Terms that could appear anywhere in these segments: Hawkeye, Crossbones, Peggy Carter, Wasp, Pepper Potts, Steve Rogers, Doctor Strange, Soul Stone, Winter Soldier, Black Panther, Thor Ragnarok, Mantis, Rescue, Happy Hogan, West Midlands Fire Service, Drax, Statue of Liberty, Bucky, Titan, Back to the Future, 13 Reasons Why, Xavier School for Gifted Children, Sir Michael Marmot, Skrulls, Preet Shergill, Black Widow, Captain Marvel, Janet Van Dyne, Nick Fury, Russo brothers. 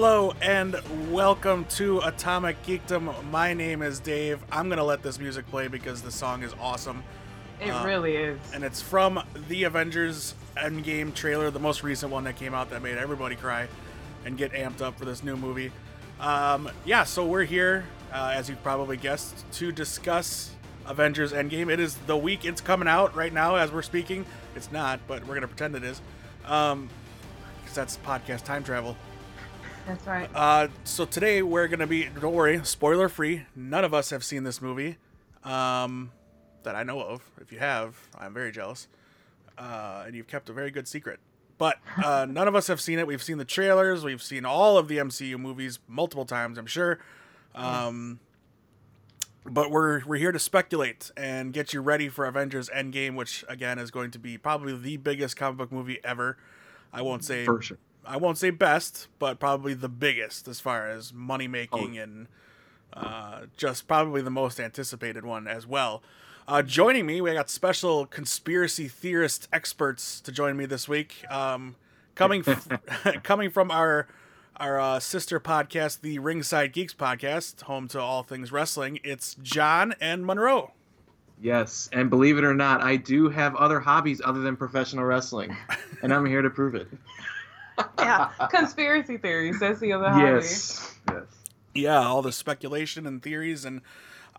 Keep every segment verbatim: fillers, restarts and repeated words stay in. Hello and welcome to Atomic Geekdom. My name is Dave. I'm going to let this music play because the song is awesome. It um, really is. And it's from the Avengers Endgame trailer, the most recent one that came out that made everybody cry and get amped up for this new movie. Um, yeah, so we're here, uh, as you probably guessed, to discuss Avengers Endgame. It is the week it's coming out right now as we're speaking. It's not, but we're going to pretend it is. Um, because that's podcast time travel. That's right. Uh, so today we're going to be, don't worry, spoiler free. None of us have seen this movie um, that I know of. If you have, I'm very jealous. Uh, and you've kept a very good secret. But uh, none of us have seen it. We've seen the trailers. We've seen all of the M C U movies multiple times, I'm sure. Um, but we're we're here to speculate and get you ready for Avengers Endgame, which, again, is going to be probably the biggest comic book movie ever. I won't say... For sure. I won't say best, but probably the biggest as far as money-making oh. and uh, just probably the most anticipated one as well. Uh, joining me, we got special conspiracy theorist experts to join me this week. Um, coming f- coming from our, our uh, sister podcast, the Ringside Geeks podcast, home to all things wrestling, it's John and Monroe. Yes, and believe it or not, I do have other hobbies other than professional wrestling, and I'm here to prove it. Yeah, conspiracy theories, that's the other hobby. Yes, yes. Yeah, all the speculation and theories, and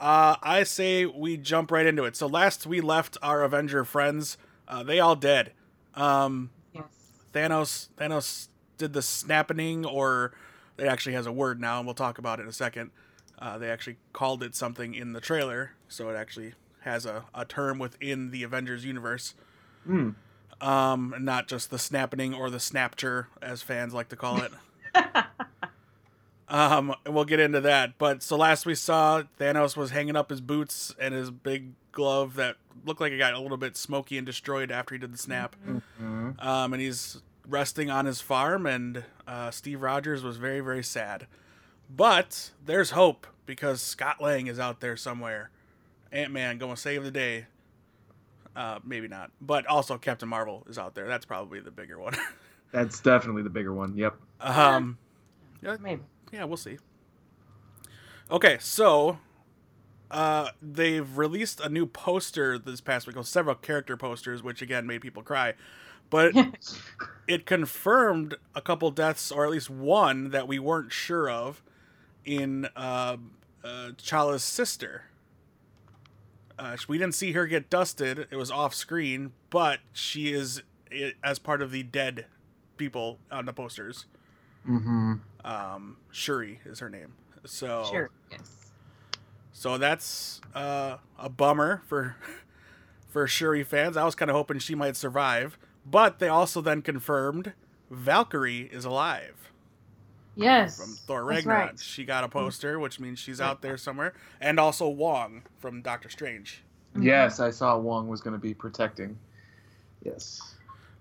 uh, I say we jump right into it. So last we left our Avenger friends, uh, they all dead. Um, yes. Thanos Thanos did the snapping, or it actually has a word now, and we'll talk about it in a second. Uh, they actually called it something in the trailer, so it actually has a, a term within the Avengers universe. Hmm. Um, not just the snapping or the snapture, as fans like to call it. um, and we'll get into that. But so last we saw, Thanos was hanging up his boots and his big glove that looked like it got a little bit smoky and destroyed after he did the snap. Mm-hmm. Um, and he's resting on his farm, and uh, Steve Rogers was very, very sad. But there's hope, because Scott Lang is out there somewhere. Ant-Man going to save the day. Uh, maybe not, but also Captain Marvel is out there. That's probably the bigger one. That's definitely the bigger one. Yep. Um, yeah, maybe. Yeah, we'll see. Okay, so uh, they've released a new poster this past week. Well, several character posters, which again made people cry, but it confirmed a couple deaths, or at least one that we weren't sure of, in uh, uh, T'Challa's sister. Uh, we didn't see her get dusted. It was off screen, but she is it, as part of the dead people on the posters. Mm-hmm. Um, Shuri is her name. So, sure. Yes. So that's uh, a bummer for for Shuri fans. I was kind of hoping she might survive, but they also then confirmed Valkyrie is alive. Yes. From Thor Ragnarok. Right. She got a poster, which means she's out there somewhere. And also Wong from Doctor Strange. Yes, I saw Wong was going to be protecting. Yes.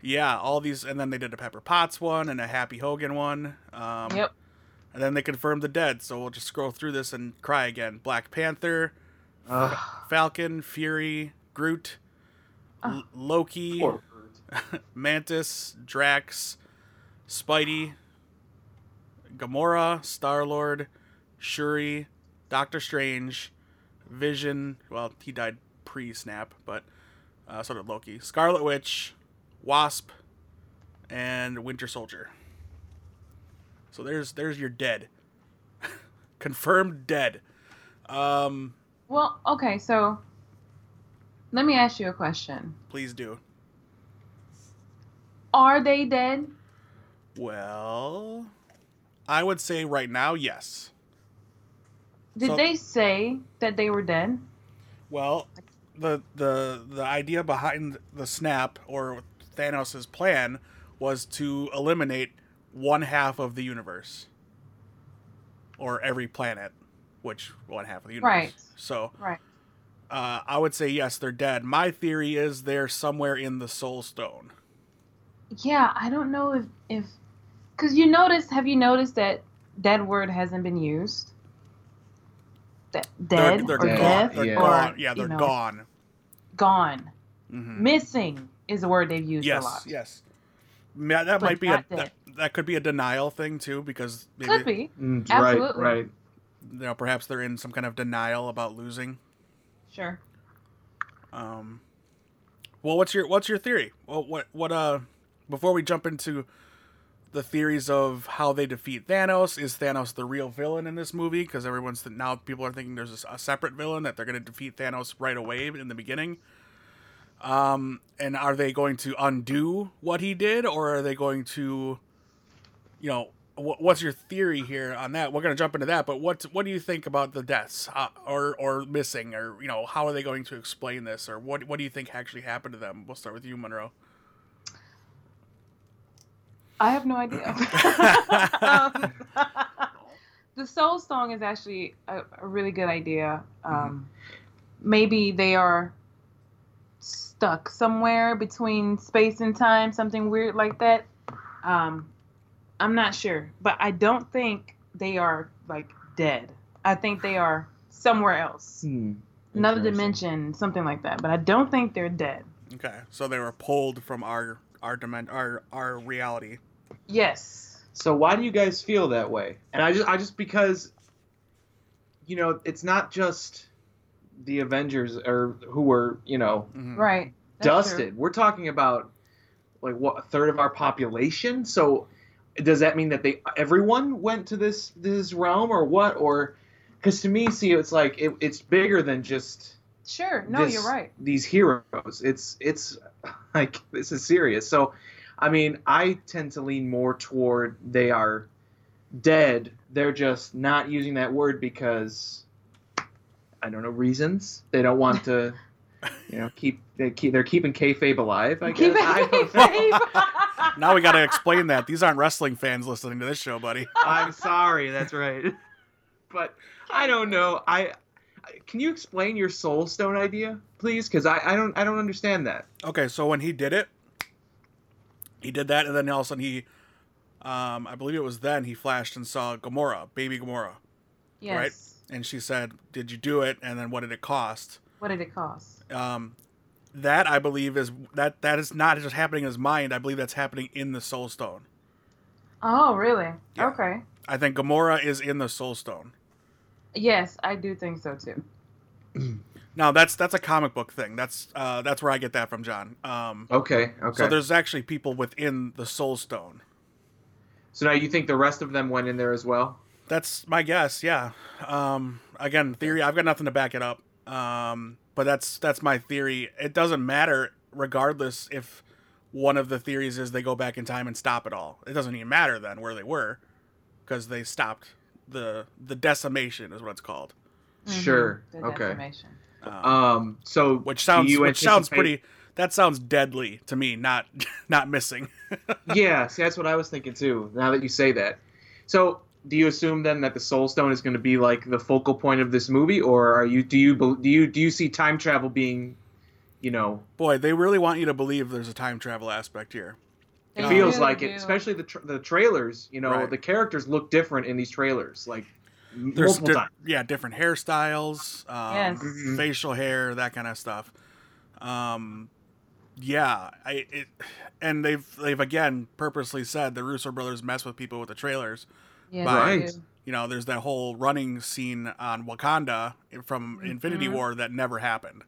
Yeah, all these. And then they did a Pepper Potts one and a Happy Hogan one. Um, yep. And then they confirmed the dead. So we'll just scroll through this and cry again. Black Panther, uh, Falcon, Fury, Groot, uh, Loki, Mantis, Drax, Spidey, Gamora, Star-Lord, Shuri, Doctor Strange, Vision, well, he died pre-snap, but uh, so did Loki, Scarlet Witch, Wasp, and Winter Soldier. So there's there's your dead. Confirmed dead. Um, well, okay, so let me ask you a question. Please do. Are they dead? Well... I would say right now, yes. Did so, they say that they were dead? Well, the the the idea behind the snap, or Thanos' plan, was to eliminate one half of the universe. Or every planet, which one half of the universe. Right. So right. Uh, I would say, yes, they're dead. My theory is they're somewhere in the Soul Stone. Yeah, I don't know if... if... Because you noticed, have you noticed that that word hasn't been used? That dead they're, they're or gone. death? They're or, gone. Yeah, they're you know, gone. Gone. Mm-hmm. Missing is a word they've used yes, a lot. Yes, yes. That but might be a that, that could be a denial thing too, because maybe, could be mm, right, right. You know, perhaps they're in some kind of denial about losing. Sure. Um. Well, what's your what's your theory? Well, what what uh, before we jump into the theories of how they defeat Thanos, is Thanos the real villain in this movie? Because everyone's th- now people are thinking there's a separate villain that they're going to defeat Thanos right away in the beginning. Um, and are they going to undo what he did, or are they going to, you know, wh- what's your theory here on that? We're going to jump into that, but what what do you think about the deaths uh, or or missing, or you know, how are they going to explain this, or what what do you think actually happened to them? We'll start with you, Monroe. I have no idea. um, the Soul Stone is actually a, a really good idea. Um, mm-hmm. Maybe they are stuck somewhere between space and time, something weird like that. Um, I'm not sure, but I don't think they are like dead. I think they are somewhere else, hmm. another dimension, something like that. But I don't think they're dead. Okay, so they were pulled from our our dimension, our our reality. Yes. So why do you guys feel that way? And I just, I just because, you know, it's not just the Avengers or who were, you know, mm-hmm. right That's dusted. True. We're talking about like what, a third of our population. So does that mean that they everyone went to this this realm or what? Or because to me, see, it's like it, it's bigger than just. Sure. No, this, you're right. These heroes. It's it's like this is serious. So, I mean, I tend to lean more toward they are dead. They're just not using that word because I don't know reasons. They don't want to, you know, keep they keep they're keeping kayfabe alive. I guess. I now we got to explain that these aren't wrestling fans listening to this show, buddy. I'm sorry. That's right. But I don't know. I. Can you explain your Soul Stone idea, please? Because I, I don't I don't understand that. Okay, so when he did it, he did that, and then all of a sudden he, um, I believe it was then he flashed and saw Gamora, baby Gamora. Yes. Right? And she said, "Did you do it? And then what did it cost?" What did it cost? Um, that I believe is that that is not just happening in his mind. I believe that's happening in the Soul Stone. Oh, really? Yeah. Okay. I think Gamora is in the Soul Stone. Yes, I do think so too. Now that's that's a comic book thing. That's uh, that's where I get that from, John. Um, okay, okay. So there's actually people within the Soul Stone. So now you think the rest of them went in there as well? That's my guess. Yeah. Um, again, theory. I've got nothing to back it up. Um, but that's that's my theory. It doesn't matter, regardless if one of the theories is they go back in time and stop it all. It doesn't even matter then where they were, because they stopped. The the decimation is what it's called. Mm-hmm. Sure. The okay. Um, um. So which sounds which anticipate... sounds pretty. That sounds deadly to me. Not not missing. Yeah. See, that's what I was thinking too. Now that you say that, so do you assume then that the Soul Stone is going to be like the focal point of this movie, or are you do you do you do you see time travel being, you know? Boy, they really want you to believe there's a time travel aspect here. It feels yeah, like it, do. especially the tra- the trailers. You know, right. The characters look different in these trailers, like There's multiple di- times. Yeah, different hairstyles, um, yes. facial hair, that kind of stuff. Um, yeah, I it, and they've they've again purposely said the Russo brothers mess with people with the trailers. Yeah, by, right. You know, there's that whole running scene on Wakanda from mm-hmm. Infinity War that never happened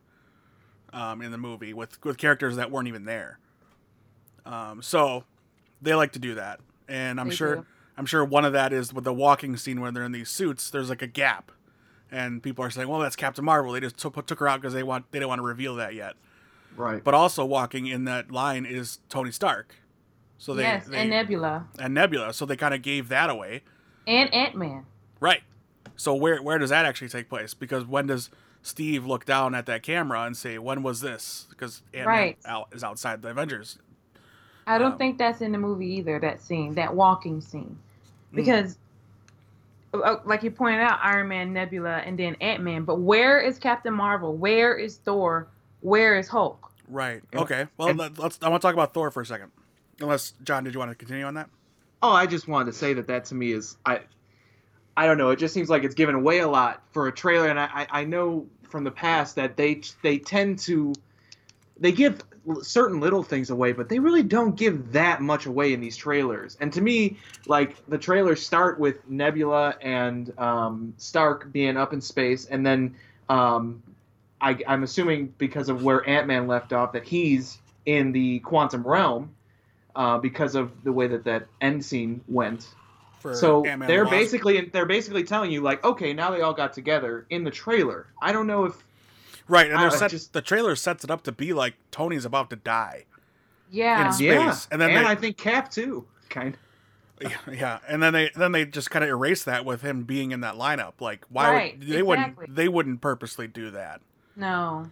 um, in the movie with with characters that weren't even there. Um, so they like to do that. And I'm they sure, do. I'm sure one of that is with the walking scene where they're in these suits, there's like a gap and people are saying, well, that's Captain Marvel. They just t- took her out cause they want, they didn't want to reveal that yet. Right. But also walking in that line is Tony Stark. So they, yes, they and Nebula and Nebula. So they kind of gave that away and Ant-Man. Right. So where, where does that actually take place? Because when does Steve look down at that camera and say, when was this? Because Ant-Man right. out, is outside the Avengers. I don't um, think that's in the movie either, that scene, that walking scene. Because, mm. like you pointed out, Iron Man, Nebula, and then Ant-Man. But where is Captain Marvel? Where is Thor? Where is Hulk? Right. Okay. Well, and, let's. I want to talk about Thor for a second. Unless, John, did you want to continue on that? Oh, I just wanted to say that that to me is... I I don't know. It just seems like it's given away a lot for a trailer. And I, I know from the past that they they tend to... They give certain little things away, but they really don't give that much away in these trailers. And to me, like, the trailers start with Nebula and um, Stark being up in space, and then um, I, I'm assuming because of where Ant-Man left off that he's in the Quantum realm uh, because of the way that that end scene went. For so Ant-Man they're Wasp. basically they're basically telling you, like, okay, now they all got together in the trailer. I don't know if. Right, and they're set, just, the trailer sets it up to be like Tony's about to die. Yeah, in space. Yeah. And then and they, I think Cap too, kind of. Yeah, yeah, and then they then they just kind of erase that with him being in that lineup. Like, why right, would, they exactly. wouldn't they wouldn't purposely do that? No.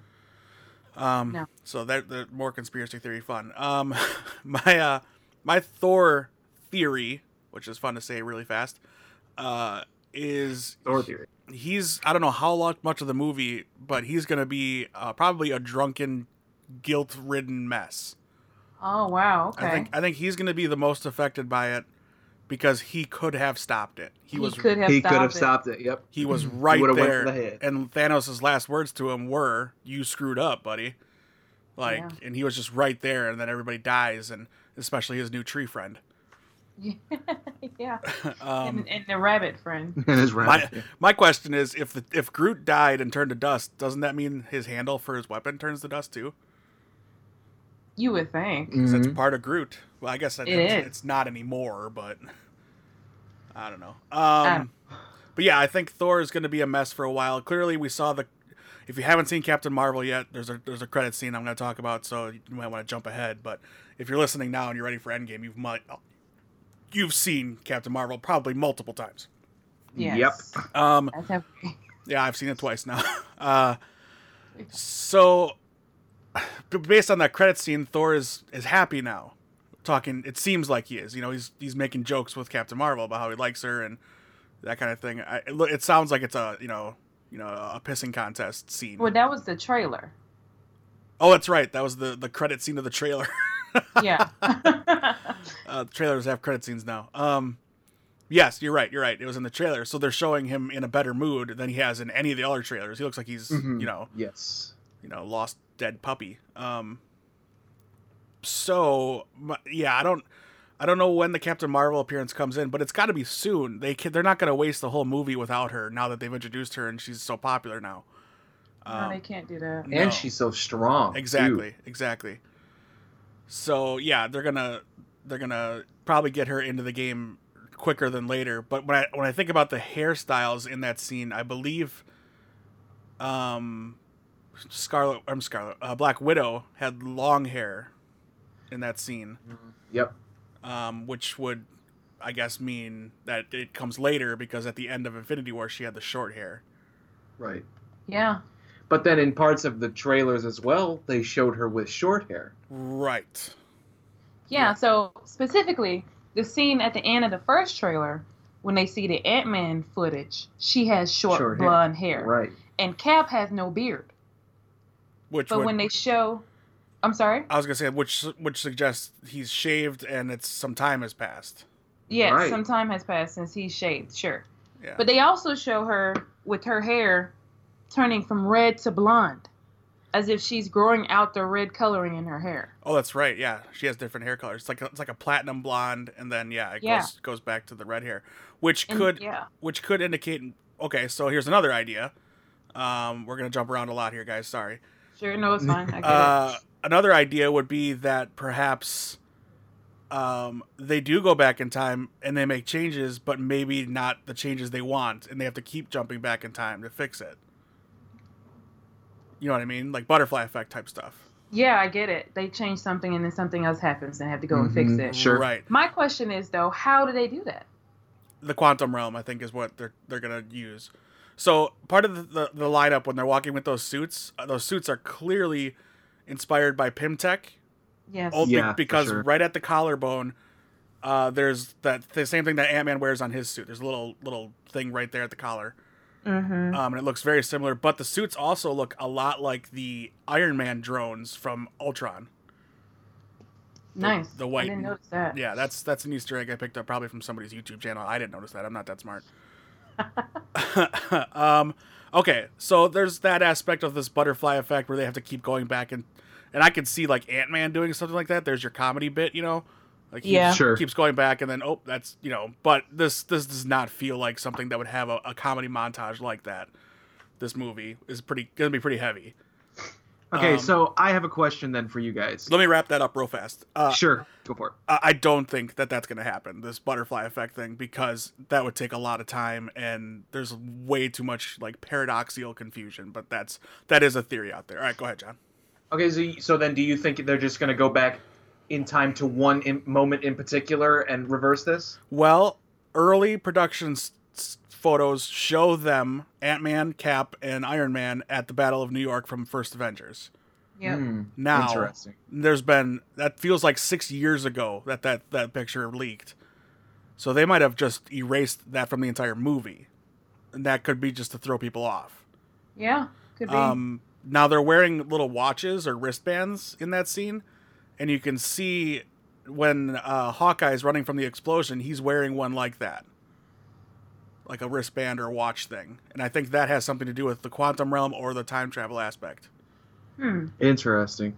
Um. No. So that the more conspiracy theory fun. Um, my uh, my Thor theory, which is fun to say really fast, uh, is Thor theory. He's, I don't know how much of the movie, but he's going to be uh, probably a drunken, guilt-ridden mess. Oh, wow. Okay. I think, I think he's going to be the most affected by it because he could have stopped it. He, he was could have, he stopped, could have it. stopped it. Yep. He was right he there. The and Thanos' last words to him were, "You screwed up, buddy." Like, yeah. And he was just right there, and then everybody dies, and especially his new tree friend. Yeah, um, and, and the rabbit friend. And his rabbit. My, my question is, if the, if Groot died and turned to dust, doesn't that mean his handle for his weapon turns to dust too? You would think, because mm-hmm. it's part of Groot. Well, I guess I, it it's, is. it's not anymore, but I don't know. Um, I don't... But yeah, I think Thor is going to be a mess for a while. Clearly, we saw the. If you haven't seen Captain Marvel yet, there's a there's a credit scene I'm going to talk about, so you might want to jump ahead. But if you're listening now and you're ready for Endgame, you might. You've seen Captain Marvel probably multiple times. Yes. Yep. Um, yeah, I've seen it twice now. Uh, so, based on that credit scene, Thor is, is happy now. Talking, it seems like he is. You know, he's he's making jokes with Captain Marvel about how he likes her and that kind of thing. I, it, it sounds like it's a you know you know a pissing contest scene. Well, that was the trailer. Oh, that's right. That was the, the credit scene of the trailer. Yeah. uh, trailers have credit scenes now. Um, yes, you're right. You're right. It was in the trailer. So they're showing him in a better mood than he has in any of the other trailers. He looks like he's, mm-hmm. you know, yes, you know, lost dead puppy. Um, so yeah, I don't, I don't know when the Captain Marvel appearance comes in, but it's gotta be soon. They can, they're not going to waste the whole movie without her now that they've introduced her and she's so popular now. Um, no, they can't do that. And no. She's so strong. Exactly. Dude. Exactly. So yeah, they're gonna they're gonna probably get her into the game quicker than later. But when I when I think about the hairstyles in that scene, I believe, um, Scarlet I'm Scarlet uh, Black Widow had long hair in that scene. Mm-hmm. Yep. Um, which would, I guess, mean that it comes later because at the end of Infinity War she had the short hair. Right. Yeah. But then in parts of the trailers as well, they showed her with short hair. Right. Yeah, yeah, so specifically, the scene at the end of the first trailer, when they see the Ant-Man footage, she has short, short blonde hair. hair. Right. And Cap has no beard. Which But would, when they show... I'm sorry? I was going to say, which which suggests he's shaved and it's some time has passed. Yes, right. Some time has passed since he's shaved, sure. Yeah. But they also show her with her hair... turning from red to blonde, as if she's growing out the red coloring in her hair. Oh, that's right. Yeah, she has different hair colors. It's like a, it's like a platinum blonde, and then yeah, it yeah. goes goes back to the red hair, which and, could yeah. which could indicate. Okay, so here's another idea. Um, we're gonna jump around a lot here, guys. Sorry. Sure, no, it's fine. I get uh, it. Another idea would be that perhaps, um, they do go back in time and they make changes, but maybe not the changes they want, and they have to keep jumping back in time to fix it. You know what I mean? Like butterfly effect type stuff. Yeah, I get it. They change something and then something else happens and have to go mm-hmm. and fix it. Sure. Right. My question is, though, how do they do that? The quantum realm, I think, is what they're they're going to use. So part of the, the, the lineup when they're walking with those suits, uh, those suits are clearly inspired by Pymtech. Yes. Oh, yeah, be- because sure. right at the collarbone, uh, there's that the same thing that Ant-Man wears on his suit. There's a little, little thing right there at the collar. Mm-hmm. Um, and it looks very similar, but the suits also look a lot like the Iron Man drones from Ultron. Nice. The, the white. I didn't notice that. Yeah, that's that's an Easter egg I picked up probably from somebody's YouTube channel. I didn't notice that. I'm not that smart. um, okay, so there's that aspect of this butterfly effect where they have to keep going back and And I could see like Ant-Man doing something like that. There's your comedy bit, you know, like he yeah. sure. keeps going back and then, oh, that's, you know, but this, this does not feel like something that would have a, a comedy montage like that. This movie is pretty going to be pretty heavy. Okay, um, so I have a question then for you guys. Let me wrap that up real fast. Uh, sure, go for it. I don't think that that's going to happen, this butterfly effect thing, because that would take a lot of time, and there's way too much like paradoxical confusion. But that's that is a theory out there. All right, go ahead, John. Okay, so so then do you think they're just going to go back in time to one in, moment in particular and reverse this? Well, early productions photos show them Ant-Man, Cap, and Iron Man at the Battle of New York from First Avengers. Yeah. Mm, now, interesting. There's been that feels like six years ago that, that that picture leaked. So they might have just erased that from the entire movie, and that could be just to throw people off. Yeah, could be. Um, now they're wearing little watches or wristbands in that scene, and you can see when uh, Hawkeye is running from the explosion, he's wearing one like that. Like a wristband or a watch thing. And I think that has something to do with the quantum realm or the time travel aspect. Hmm. Interesting.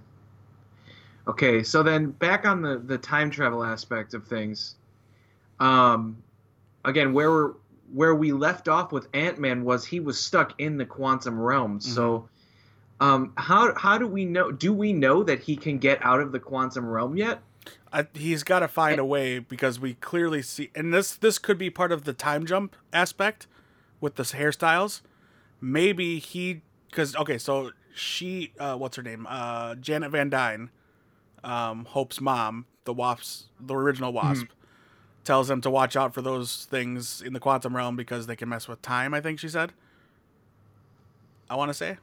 Okay, so then back on the, the time travel aspect of things. Um, again, where we're, where we left off with Ant-Man was he was stuck in the quantum realm. Mm-hmm. So um, how how do we know? Do we know that he can get out of the quantum realm yet? I, he's got to find a way, because we clearly see, and this this could be part of the time jump aspect with the hairstyles. Maybe he, because okay, so she, uh, what's her name, uh, Janet Van Dyne, um, Hope's mom, the Wasp, the original Wasp, mm-hmm. tells them to watch out for those things in the quantum realm because they can mess with time. I think she said. I want to say.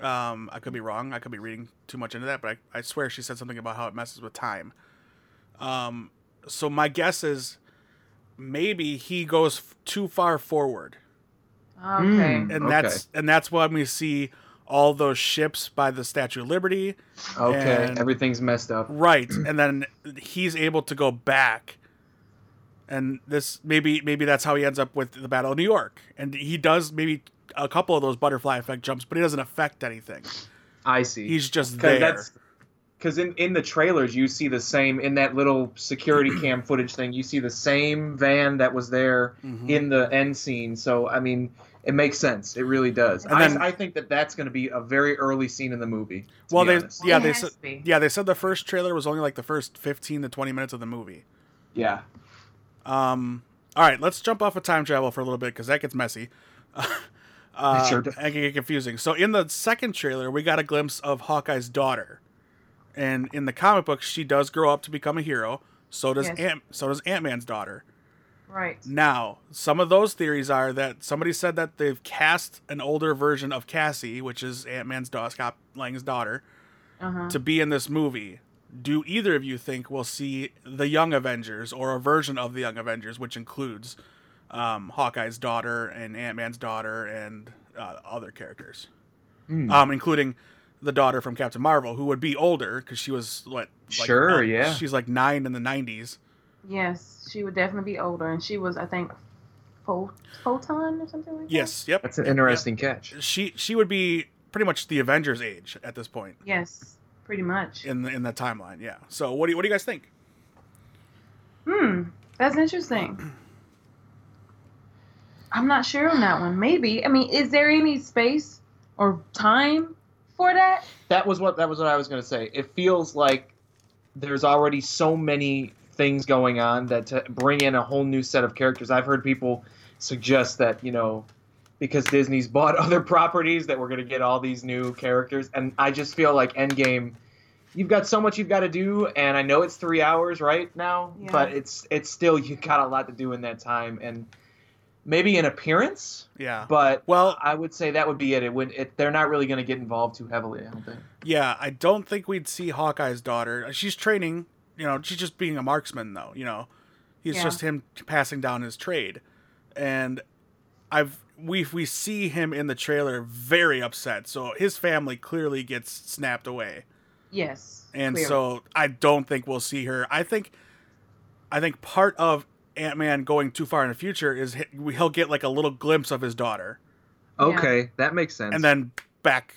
Um, I could be wrong. I could be reading too much into that, but I, I swear she said something about how it messes with time. Um, so my guess is maybe he goes f- too far forward. Okay. Mm, and that's okay. and that's when we see all those ships by the Statue of Liberty. Okay, and, everything's messed up. Right, and then he's able to go back. And this maybe maybe that's how he ends up with the Battle of New York. And he does maybe a couple of those butterfly effect jumps, but it doesn't affect anything. I see. He's just there. Because in, in the trailers, you see the same, in that little security cam footage thing, you see the same van that was there mm-hmm. in the end scene. So, I mean, it makes sense. It really does. And I, then, I think that that's going to be a very early scene in the movie. Well, they, yeah, they said, yeah, they said the first trailer was only like the first fifteen to twenty minutes of the movie. Yeah. Um. All right, let's jump off of time travel for a little bit because that gets messy. Uh, sure I can get confusing. So in the second trailer, we got a glimpse of Hawkeye's daughter, and in the comic book, she does grow up to become a hero. So does yes. Ant. So does Ant-Man's daughter. Right. Now, some of those theories are that somebody said that they've cast an older version of Cassie, which is Ant-Man's daughter, Scott Lang's daughter, uh-huh. to be in this movie. Do either of you think we'll see the Young Avengers or a version of the Young Avengers, which includes? Um, Hawkeye's daughter and Ant-Man's daughter and uh, other characters, mm. um, including the daughter from Captain Marvel, who would be older because she was what? Like, sure, uh, yeah. She's like nine in the nineties. Yes, she would definitely be older, and she was, I think, Photon or something like that. Yes, yep. That's an interesting yep. catch. She she would be pretty much the Avengers age at this point. Yes, pretty much in the in the timeline. Yeah. So what do you, what do you guys think? Hmm, that's interesting. I'm not sure on that one. Maybe. I mean, is there any space or time for that? That was what that was what I was going to say. It feels like there's already so many things going on that to bring in a whole new set of characters. I've heard people suggest that, you know, because Disney's bought other properties that we're going to get all these new characters. And I just feel like Endgame, you've got so much you've got to do, and I know it's three hours right now, yeah. but it's it's still you've got a lot to do in that time. And maybe an appearance, yeah. But well, I would say that would be it. It would. It, they're not really going to get involved too heavily, I don't think. Yeah, I don't think we'd see Hawkeye's daughter. She's training. You know, she's just being a marksman, though. You know, he's yeah. just him passing down his trade. And I've we we see him in the trailer very upset. So his family clearly gets snapped away. Yes. And clearly. So I don't think we'll see her. I think, I think part of Ant-Man going too far in the future is he'll get like a little glimpse of his daughter. Okay, yeah. That makes sense. And then back,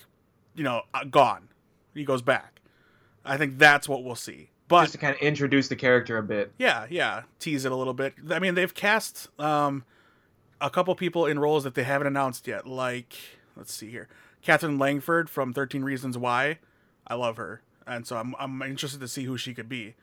you know, gone. He goes back. I think that's what we'll see. But just to kind of introduce the character a bit. Yeah, yeah. Tease it a little bit. I mean, they've cast um, a couple people in roles that they haven't announced yet. Like, let's see here. Catherine Langford from thirteen Reasons Why. I love her. And so I'm I'm interested to see who she could be.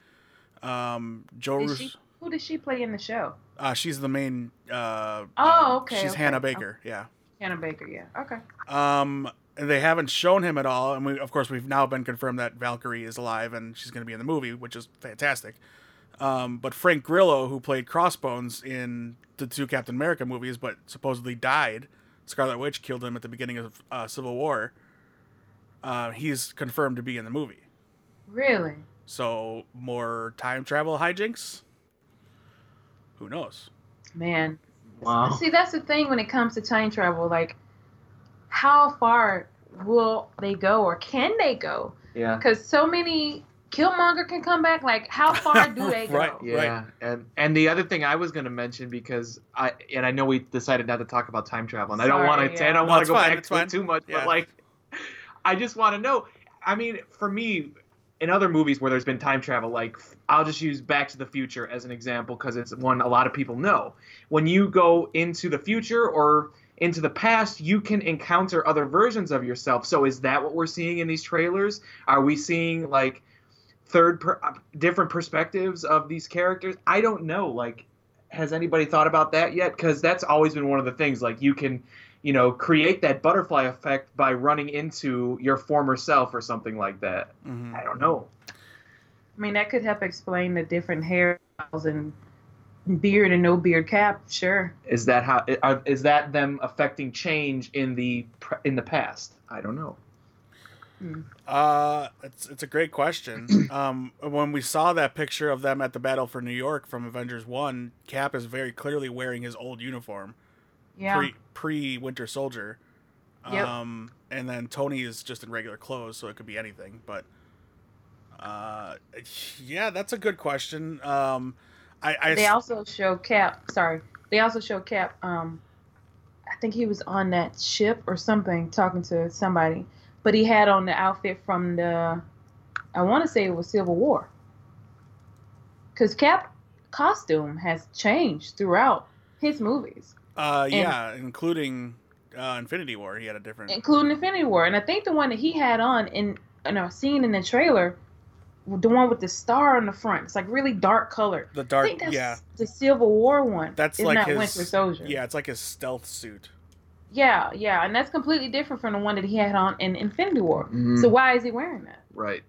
Um, Joe Russo. Who does she play in the show? Uh, she's the main... Uh, oh, okay. She's okay. Hannah Baker, oh. yeah. Hannah Baker, yeah. Okay. Um, they haven't shown him at all. And, we, of course, we've now been confirmed that Valkyrie is alive and she's going to be in the movie, which is fantastic. Um, but Frank Grillo, who played Crossbones in the two Captain America movies, but supposedly died. Scarlet Witch killed him at the beginning of uh, Civil War. Uh, he's confirmed to be in the movie. Really? So, more time travel hijinks? Who knows? Man. Wow. See, that's the thing when it comes to time travel. Like, how far will they go or can they go? Yeah. Because so many... Killmonger can come back. Like, how far do they go? Right, yeah. Right. And and the other thing I was going to mention, because I and I know we decided not to talk about time travel, and Sorry, I don't want to yeah. I don't no, want to go fine, back to fine. it too much, yeah. but, like, I just want to know. I mean, for me... In other movies where there's been time travel, like, I'll just use Back to the Future as an example because it's one a lot of people know. When you go into the future or into the past, you can encounter other versions of yourself. So is that what we're seeing in these trailers? Are we seeing, like, third per- different perspectives of these characters? I don't know. Like, has anybody thought about that yet? Because that's always been one of the things. Like, you can... you know, create that butterfly effect by running into your former self or something like that. Mm-hmm. I don't know. I mean, that could help explain the different hairstyles and beard and no beard cap. Sure. Is that how? Is that them affecting change in the in the past? I don't know. Mm. Uh, it's it's a great question. um, when we saw that picture of them at the Battle for New York from Avengers One, Cap is very clearly wearing his old uniform. Yeah. Pre- pre-Winter Soldier. Yep. Um, and then Tony is just in regular clothes, so it could be anything. But, uh, yeah, that's a good question. Um, I, I They also show Cap, sorry. They also show Cap, um, I think he was on that ship or something, talking to somebody. But he had on the outfit from the, I want to say it was Civil War. Because Cap costume has changed throughout his movies. Uh, yeah, and, including uh, Infinity War. He had a different... Including Infinity War. And I think the one that he had on in a no, scene in the trailer, the one with the star on the front. It's like really dark color. The dark, I think that's yeah. the Civil War one. That's it's like not his... Winter Soldier. Yeah, it's like his stealth suit. Yeah, yeah. And that's completely different from the one that he had on in Infinity War. Mm-hmm. So why is he wearing that? Right.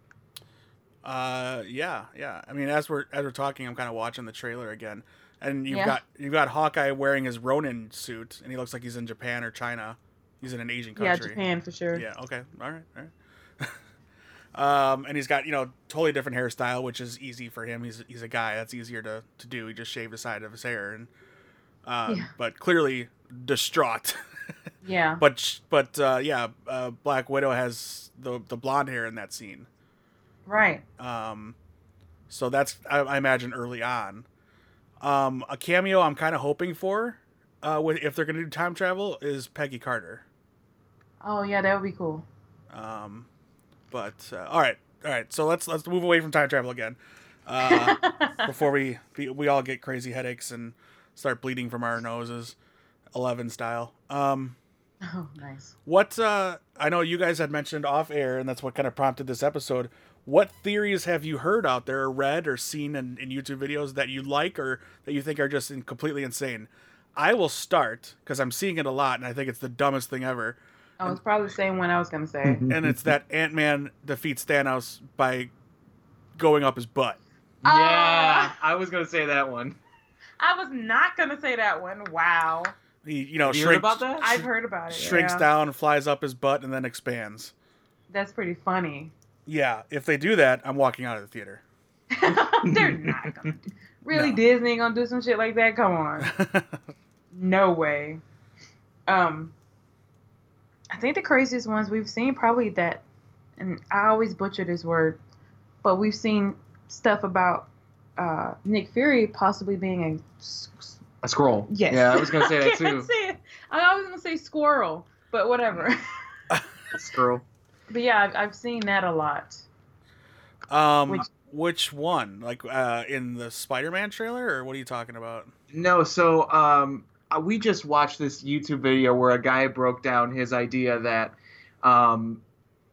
Uh, yeah, yeah. I mean, as we're as we're talking, I'm kind of watching the trailer again. And you've yeah. got you've got Hawkeye wearing his Ronin suit, and he looks like he's in Japan or China. He's in an Asian country. Yeah, Japan for sure. Yeah. Okay. All right. All right. um, and he's got you know totally different hairstyle, which is easy for him. He's he's a guy. That's easier to, to do. He just shaved the side of his hair, and uh, yeah. but clearly distraught. yeah. But but uh, yeah, uh, Black Widow has the the blonde hair in that scene. Right. Um, so that's I, I imagine early on. Um, a cameo I'm kind of hoping for, uh, with, if they're going to do time travel, is Peggy Carter. Oh yeah, that would be cool. Um, but uh, all right, all right. So let's let's move away from time travel again, uh, before we we all get crazy headaches and start bleeding from our noses, Eleven style. Um, oh, nice. What uh, I know you guys had mentioned off air, and that's what kind of prompted this episode. What theories have you heard out there, or read, or seen in, in YouTube videos that you like, or that you think are just in, completely insane? I will start because I'm seeing it a lot, and I think it's the dumbest thing ever. I was and, probably the same one I was going to say. And it's that Ant-Man defeats Thanos by going up his butt. Uh, yeah, I was going to say that one. I was not going to say that one. Wow. He, you know, have you shrinks, heard about that? I've heard about it. Shrinks yeah. down, flies up his butt, and then expands. That's pretty funny. Yeah, if they do that, I'm walking out of the theater. They're not gonna do... Really, no. Disney gonna do some shit like that? Come on. No way. Um, I think the craziest ones we've seen probably that, and I always butcher this word, but we've seen stuff about uh, Nick Fury possibly being a... A scroll. Yes. Yeah, I was gonna say that too. I can't say it. I was gonna say squirrel, but whatever. Squirrel. But yeah, I've seen that a lot. Um, which, which one? Like uh, in the Spider-Man trailer, or what are you talking about? No, so um, we just watched this YouTube video where a guy broke down his idea that um,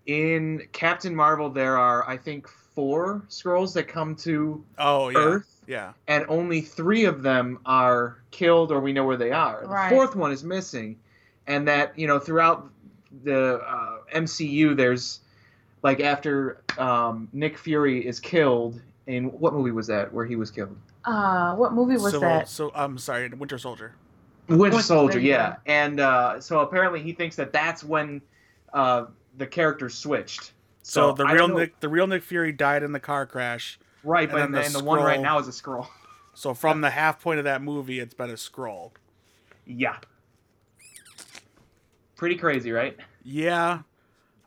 in Captain Marvel there are, I think, four Skrulls that come to oh, yeah. Earth. Yeah, and only three of them are killed, or we know where they are. Right. The fourth one is missing, and that you know throughout the uh, M C U, there's like after um, Nick Fury is killed in what movie was that where he was killed? Uh, what movie was so, that? So I'm sorry, Winter Soldier. Winter Soldier, yeah. And uh, so apparently he thinks that that's when uh, the characters switched. So, so the real Nick, the real Nick Fury died in the car crash. Right, but and, the, and the one right now is a Skrull. So from the half point of that movie, it's been a Skrull. Yeah. Pretty crazy, right? Yeah.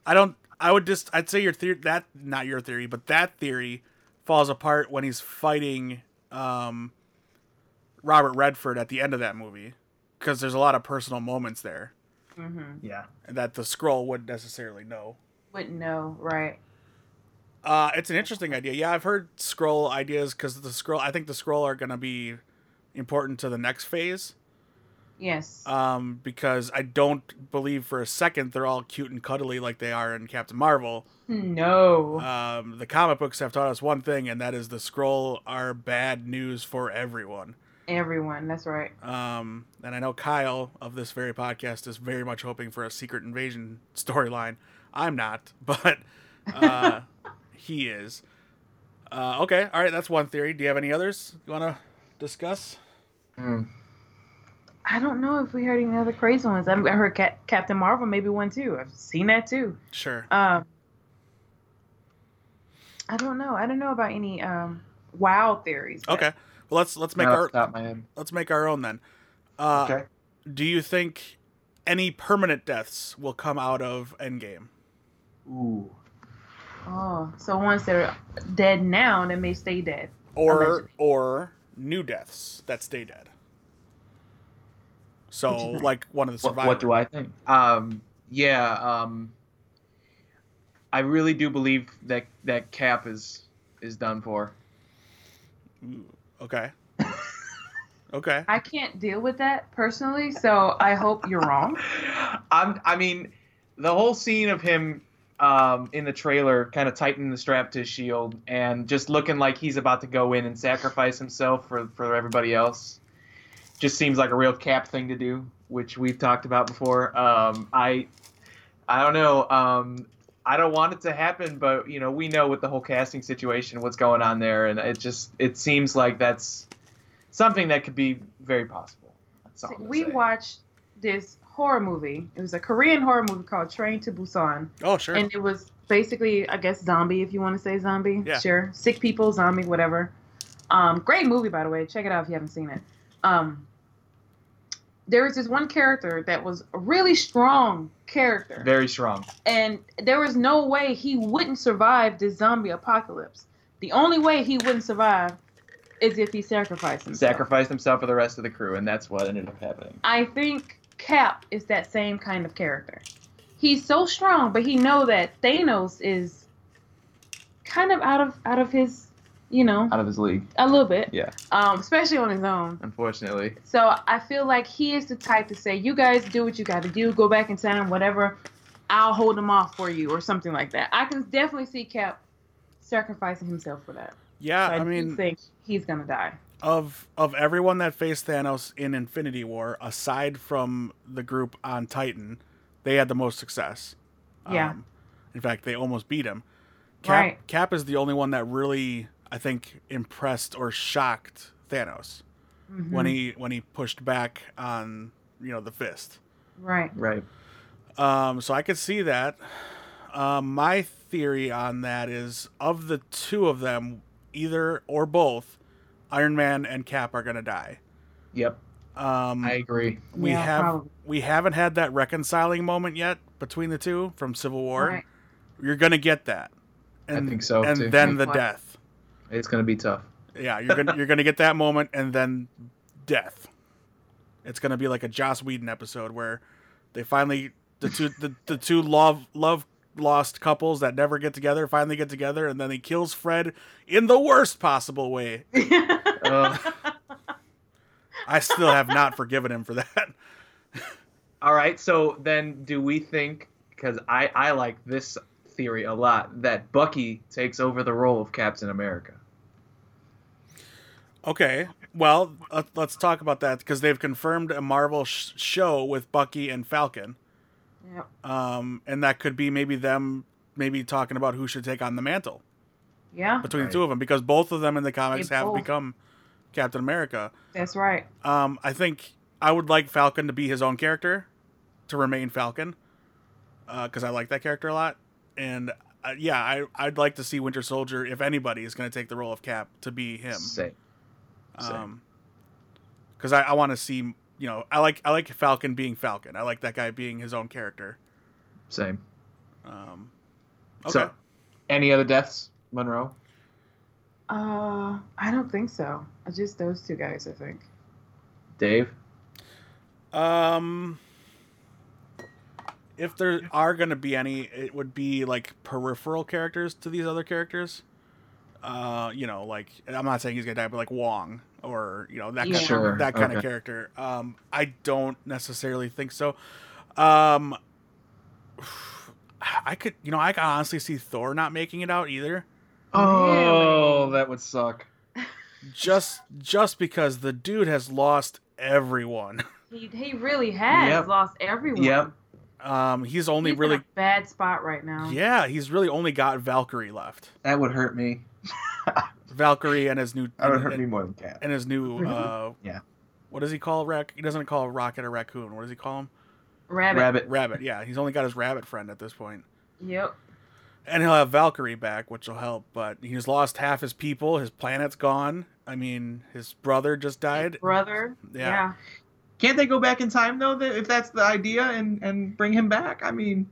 I don't. I would just. I'd say your theory. That not your theory, but that theory falls apart when he's fighting um, Robert Redford at the end of that movie, because there's a lot of personal moments there. Mm-hmm. Yeah. And that the Skrull wouldn't necessarily know. Wouldn't know, right? Uh, it's an interesting idea. Yeah, I've heard Skrull ideas because the Skrull. I think the Skrull are going to be important to the next phase. Yes. Um, because I don't believe for a second they're all cute and cuddly like they are in Captain Marvel. No. Um, the comic books have taught us one thing, and that is the Skrull are bad news for everyone. Everyone, that's right. Um, and I know Kyle of this very podcast is very much hoping for a secret invasion storyline. I'm not, but. Uh, He is. Uh, okay, all right, that's one theory. Do you have any others you want to discuss? Mm. I don't know if we heard any other crazy ones. I heard Cap- Captain Marvel, maybe one too. I've seen that too. Sure. Um, I don't know. I don't know about any um, wild theories. But... Okay. Well, let's let's make no, our stop, man. let's make our own then. Uh, okay. Do you think any permanent deaths will come out of Endgame? Ooh. Oh, so once they're dead now, they may stay dead. Or allegedly. Or new deaths that stay dead. So, like one of the survivors. What, what do I think? Um, yeah, um, I really do believe that, that Cap is is done for. Okay. Okay. I can't deal with that personally, so I hope you're wrong. I'm. I mean, the whole scene of him... Um, in the trailer, kind of tightening the strap to his shield and just looking like he's about to go in and sacrifice himself for, for everybody else. Just seems like a real Cap thing to do, which we've talked about before. Um, I I don't know. Um, I don't want it to happen, but you know we know with the whole casting situation what's going on there, and it just it seems like that's something that could be very possible. That's all I'm gonna say. We watched this horror movie. It was a Korean horror movie called Train to Busan. Oh, sure. And it was basically, I guess, zombie, if you want to say zombie. Yeah. Sure. Sick people, zombie, whatever. Um, great movie, by the way. Check it out if you haven't seen it. Um, there was this one character that was a really strong character. Very strong. And there was no way he wouldn't survive this zombie apocalypse. The only way he wouldn't survive is if he sacrificed himself. Sacrificed himself for the rest of the crew, and that's what ended up happening. I think... Cap is that same kind of character. He's so strong, but he know that Thanos is kind of out of out of his, you know, out of his league a little bit. Yeah. Um, especially on his own. Unfortunately. So I feel like he is the type to say, "You guys do what you got to do. Go back in time, whatever. I'll hold them off for you," or something like that. I can definitely see Cap sacrificing himself for that. Yeah, so I, I mean, do think he's gonna die. Of of everyone that faced Thanos in Infinity War, aside from the group on Titan, they had the most success. Yeah. Um, in fact, they almost beat him. Cap, right. Cap is the only one that really, I think, impressed or shocked Thanos mm-hmm. when he when he pushed back on you know the fist. Right. Right. Um. So I could see that. Um. My theory on that is of the two of them, either or both. Iron Man and Cap are gonna die. Yep, um, I agree. We yeah, have probably. we haven't had that reconciling moment yet between the two from Civil War. Right. You're gonna get that. And, I think so. And too. then the what? death. It's gonna be tough. Yeah, you're gonna you're gonna get that moment and then death. It's gonna be like a Joss Whedon episode where they finally the two the, the two love love lost couples that never get together finally get together, and then he kills Fred in the worst possible way. uh, I still have not forgiven him for that. All right, so then do we think, because I, I like this theory a lot, that Bucky takes over the role of Captain America? Okay, well, let's talk about that, because they've confirmed a Marvel sh- show with Bucky and Falcon. Yep. Um, and that could be maybe them maybe talking about who should take on the mantle. Yeah. Between right. the two of them, because both of them in the comics they have both. become Captain America. That's right. Um, I think I would like Falcon to be his own character, to remain Falcon, because uh, I like that character a lot. And uh, yeah, I, I'd like to see Winter Soldier, if anybody is going to take the role of Cap, to be him. Same. Same. Um, because I, I want to see... You know, I like I like Falcon being Falcon. I like that guy being his own character. Same. Um, okay. So, any other deaths, Monroe? Uh, I don't think so. Just those two guys, I think. Dave? Um, if there are going to be any, it would be like peripheral characters to these other characters. Uh, you know, like, I'm not saying he's going to die, but like Wong. Or, you know, that kind, sure. of, that kind okay. of character. Um, I don't necessarily think so. Um, I could, you know, I could honestly see Thor not making it out either. Oh, really? That would suck. Just just because the dude has lost everyone. He he really has yep. lost everyone. Yep. Um, he's only he's really in a bad spot right now. Yeah, he's really only got Valkyrie left. That would hurt me. Valkyrie and his new I would hurt and, me more than Cap. And his new uh yeah. What does he call Rack? He doesn't call Rocket a raccoon. What does he call him? Rabbit. Rabbit. Rabbit. Yeah, he's only got his rabbit friend at this point. Yep. And he'll have Valkyrie back, which will help. But he's lost half his people. His planet's gone. I mean, his brother just died. His brother. Yeah. yeah. Can't they go back in time though? If that's the idea, and and bring him back. I mean.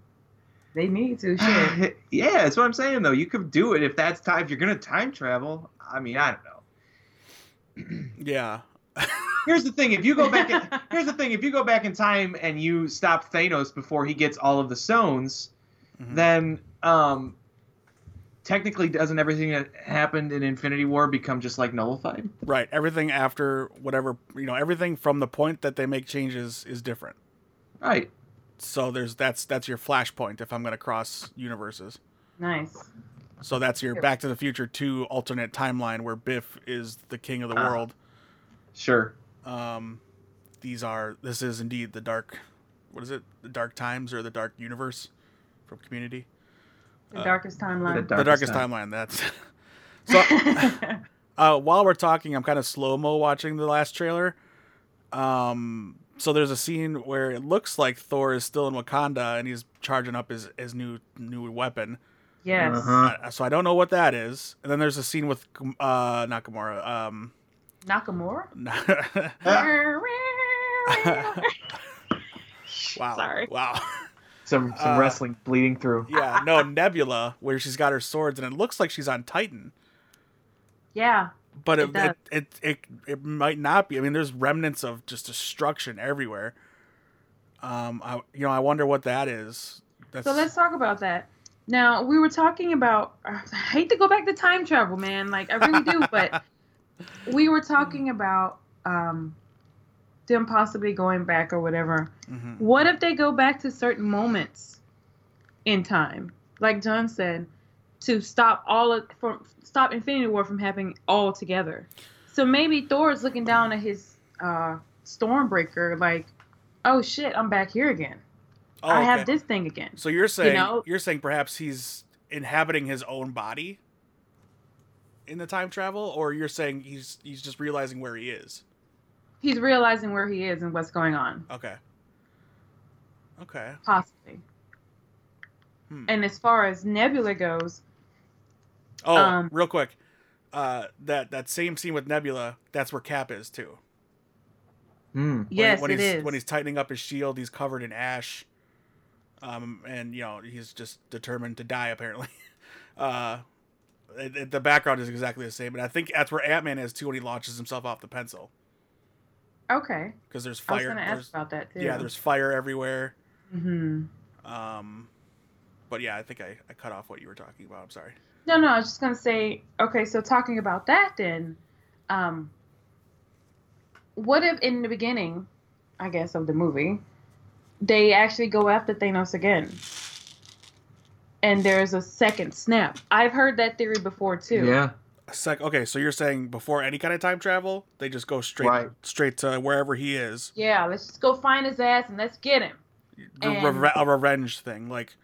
They need to, sure. Yeah, that's what I'm saying, though. You could do it if that's time. If you're going to time travel, I mean, I don't know. yeah. Here's the thing. If you go back in, here's the thing. If you go back in time and you stop Thanos before he gets all of the stones, mm-hmm. then um, technically doesn't everything that happened in Infinity War become just, like, nullified? Right. Everything after whatever, you know, everything from the point that they make changes is different. Right. So there's that's that's your flashpoint if I'm going to cross universes. Nice. So that's your Back to the Future two alternate timeline where Biff is the king of the uh, world. Sure. Um, these are this is indeed the dark, what is it? The dark times or the dark universe from Community. The uh, darkest timeline. The darkest, the darkest timeline. timeline. That's so. uh, while we're talking, I'm kind of slow mo watching the last trailer. Um. So there's a scene where it looks like Thor is still in Wakanda and he's charging up his, his new new weapon. Yes. Uh-huh. So I don't know what that is. And then there's a scene with uh, not Gamora. Um, Nakamura? wow. Sorry. Wow. Some some uh, wrestling bleeding through. Yeah. No, Nebula, where she's got her swords and it looks like she's on Titan. Yeah. But it it, it it it might not be. I mean, there's remnants of just destruction everywhere. Um, I, you know, I wonder what that is. That's... So let's talk about that. Now, we were talking about... I hate to go back to time travel, man. Like, I really do. But we were talking about um, them possibly going back or whatever. Mm-hmm. What if they go back to certain moments in time? Like John said... to stop all of, from stop Infinity War from happening all together. So maybe Thor is looking down at his uh, Stormbreaker like, oh shit, I'm back here again. Oh, I okay. have this thing again. So you're saying you know? you're saying perhaps he's inhabiting his own body in the time travel, or you're saying he's he's just realizing where he is. He's realizing where he is and what's going on. Okay. Okay. Possibly. Hmm. And as far as Nebula goes, oh, um, real quick, uh, that that same scene with Nebula, that's where Cap is too. Mm. When, yes, when it he's, is. When he's tightening up his shield, he's covered in ash, um, and you know he's just determined to die. Apparently, uh, it, it, the background is exactly the same, and I think that's where Ant-Man is too when he launches himself off the pencil. Okay. Because there's fire. I was gonna ask about that too. Yeah, there's fire everywhere. Mm-hmm. Um. But yeah, I think I, I cut off what you were talking about. I'm sorry. No, no, I was just going to say, okay, so talking about that then, um, what if in the beginning, I guess, of the movie, they actually go after Thanos again? And there's a second snap. I've heard that theory before, too. Yeah. A sec- okay, so you're saying before any kind of time travel, they just go straight right. straight to wherever he is. Yeah, let's just go find his ass and let's get him. The and... re- a revenge thing, like...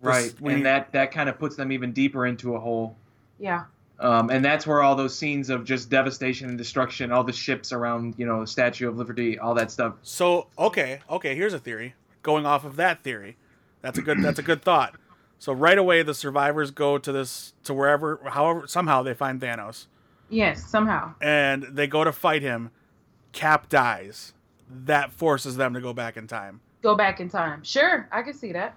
Right, when and he... that, that kind of puts them even deeper into a hole. Yeah. Um, and that's where all those scenes of just devastation and destruction, all the ships around, you know, the Statue of Liberty, all that stuff. So, okay, okay, here's a theory. Going off of that theory, that's a good that's a good thought. So right away, the survivors go to this, to wherever, however, somehow they find Thanos. Yes, somehow. And they go to fight him. Cap dies. That forces them to go back in time. Go back in time. Sure, I can see that.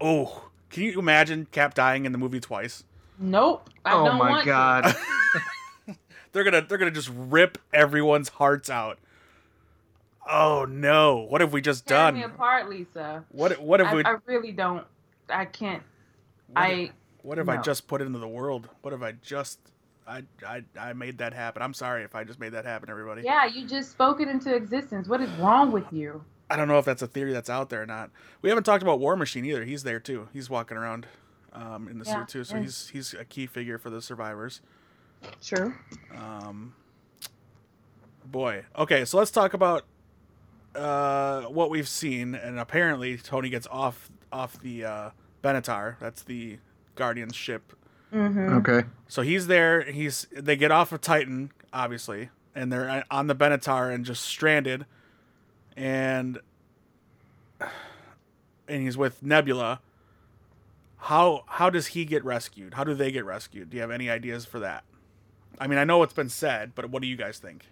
Oh, can you imagine Cap dying in the movie twice? Nope. I oh don't my want god. To. they're gonna they're gonna just rip everyone's hearts out. Oh no! What have we just Tear done? Me apart, Lisa. What what have I, we? I really don't. I can't. What I. Have, what have no. I just put into the world? What have I just? I I I made that happen. I'm sorry if I just made that happen, everybody. Yeah, you just spoke it into existence. What is wrong with you? I don't know if that's a theory that's out there or not. We haven't talked about War Machine either. He's there too. He's walking around um, in the yeah, suit too. So yeah. he's he's a key figure for the survivors. Sure. Um. Boy. Okay. So let's talk about uh, what we've seen. And apparently Tony gets off off the uh, Benatar. That's the Guardian ship. Mm-hmm. Okay. So he's there. He's they get off of Titan, obviously, and they're on the Benatar and just stranded. And and he's with Nebula. How how does he get rescued? How do they get rescued? Do you have any ideas for that? I mean, I know it's been said, but what do you guys think?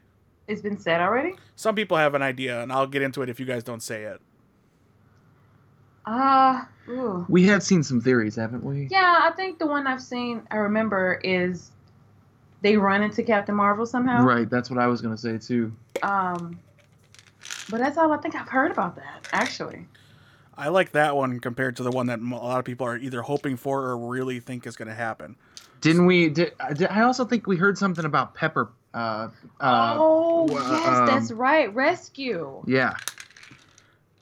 It's been said already? Some people have an idea, and I'll get into it if you guys don't say it. Uh, ooh. We have seen some theories, haven't we? Yeah, I think the one I've seen, I remember, is they run into Captain Marvel somehow. Right, that's what I was going to say, too. Um... But that's all I think I've heard about that, actually. I like that one compared to the one that a lot of people are either hoping for or really think is going to happen. Didn't we? Did, did, I also think we heard something about Pepper. Uh, uh, oh, yes, um, that's right. Rescue. Yeah.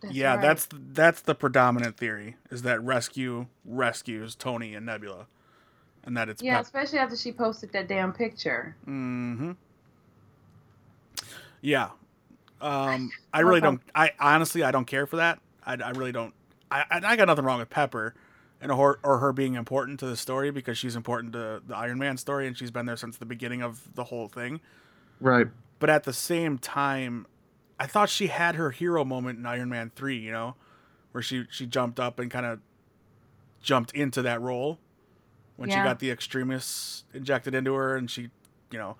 That's yeah, right. that's that's the predominant theory, is that Rescue rescues Tony and Nebula. And that it's Yeah, Pep- especially after she posted that damn picture. Mm-hmm. Yeah. Um, I really don't, I honestly, I don't care for that. I, I really don't, I, I I got nothing wrong with Pepper and her, or her being important to the story, because she's important to the Iron Man story and she's been there since the beginning of the whole thing. Right. But at the same time, I thought she had her hero moment in Iron Man three, you know, where she, she jumped up and kind of jumped into that role when yeah. she got the extremis injected into her and she, you know.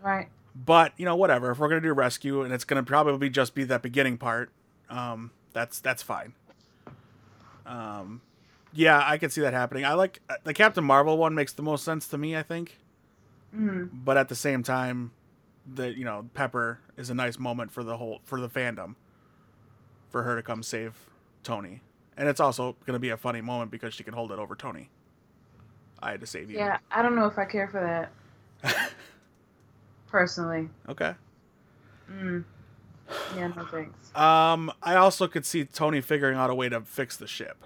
Right. But, you know, whatever. If we're going to do Rescue, and it's going to probably just be that beginning part, um, that's that's fine. Um, yeah, I can see that happening. I like... The Captain Marvel one makes the most sense to me, I think. Mm-hmm. But at the same time, the, you know, Pepper is a nice moment for the whole... For the fandom. For her to come save Tony. And it's also going to be a funny moment because she can hold it over Tony. I had to save you. Yeah, I don't know if I care for that. Personally. Okay. Mm. Yeah, no thanks. Um, I also could see Tony figuring out a way to fix the ship.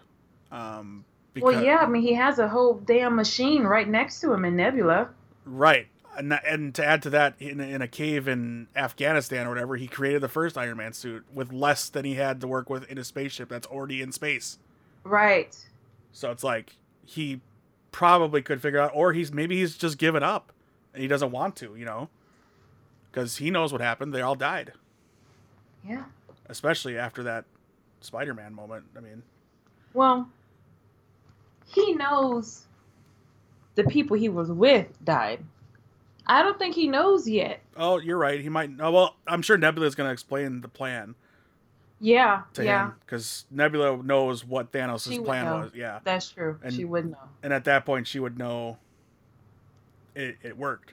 Um, because, well, yeah, I mean, he has a whole damn machine right next to him in Nebula. Right. And, and to add to that, in, in a cave in Afghanistan or whatever, he created the first Iron Man suit with less than he had to work with in a spaceship that's already in space. Right. So it's like he probably could figure out, or he's maybe he's just given up and he doesn't want to, you know? Because he knows what happened. They all died. Yeah. Especially after that Spider-Man moment. I mean. Well, he knows the people he was with died. I don't think he knows yet. Oh, you're right. He might. Oh, well, I'm sure Nebula's going to explain the plan. Yeah. To yeah. Because Nebula knows what Thanos' she plan was. Yeah. That's true. And, she would know. And at that point, she would know it, it worked.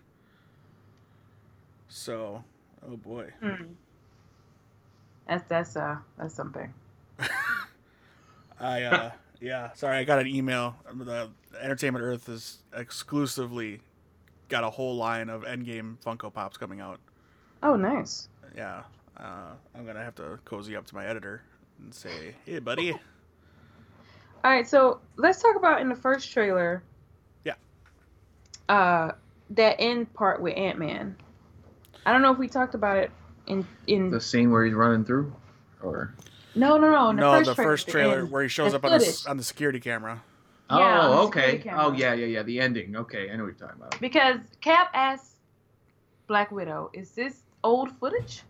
So, oh boy. Mm. That's that's uh that's something. I uh Yeah. Sorry, I got an email. The Entertainment Earth is exclusively got a whole line of Endgame Funko Pops coming out. Oh, nice. Yeah. Uh, I'm going to have to cozy up to my editor and say, hey, buddy. All right, so let's talk about in the first trailer. Yeah. Uh, that end part with Ant-Man. I don't know if we talked about it in in the scene where he's running through, or no, no, no, in the no, first the trailer, first trailer where he shows up on the on the security camera. Oh, yeah, okay. Camera. Oh, yeah, yeah, yeah. The ending. Okay, I know what you're talking about. Because Cap asks Black Widow, "Is this old footage?"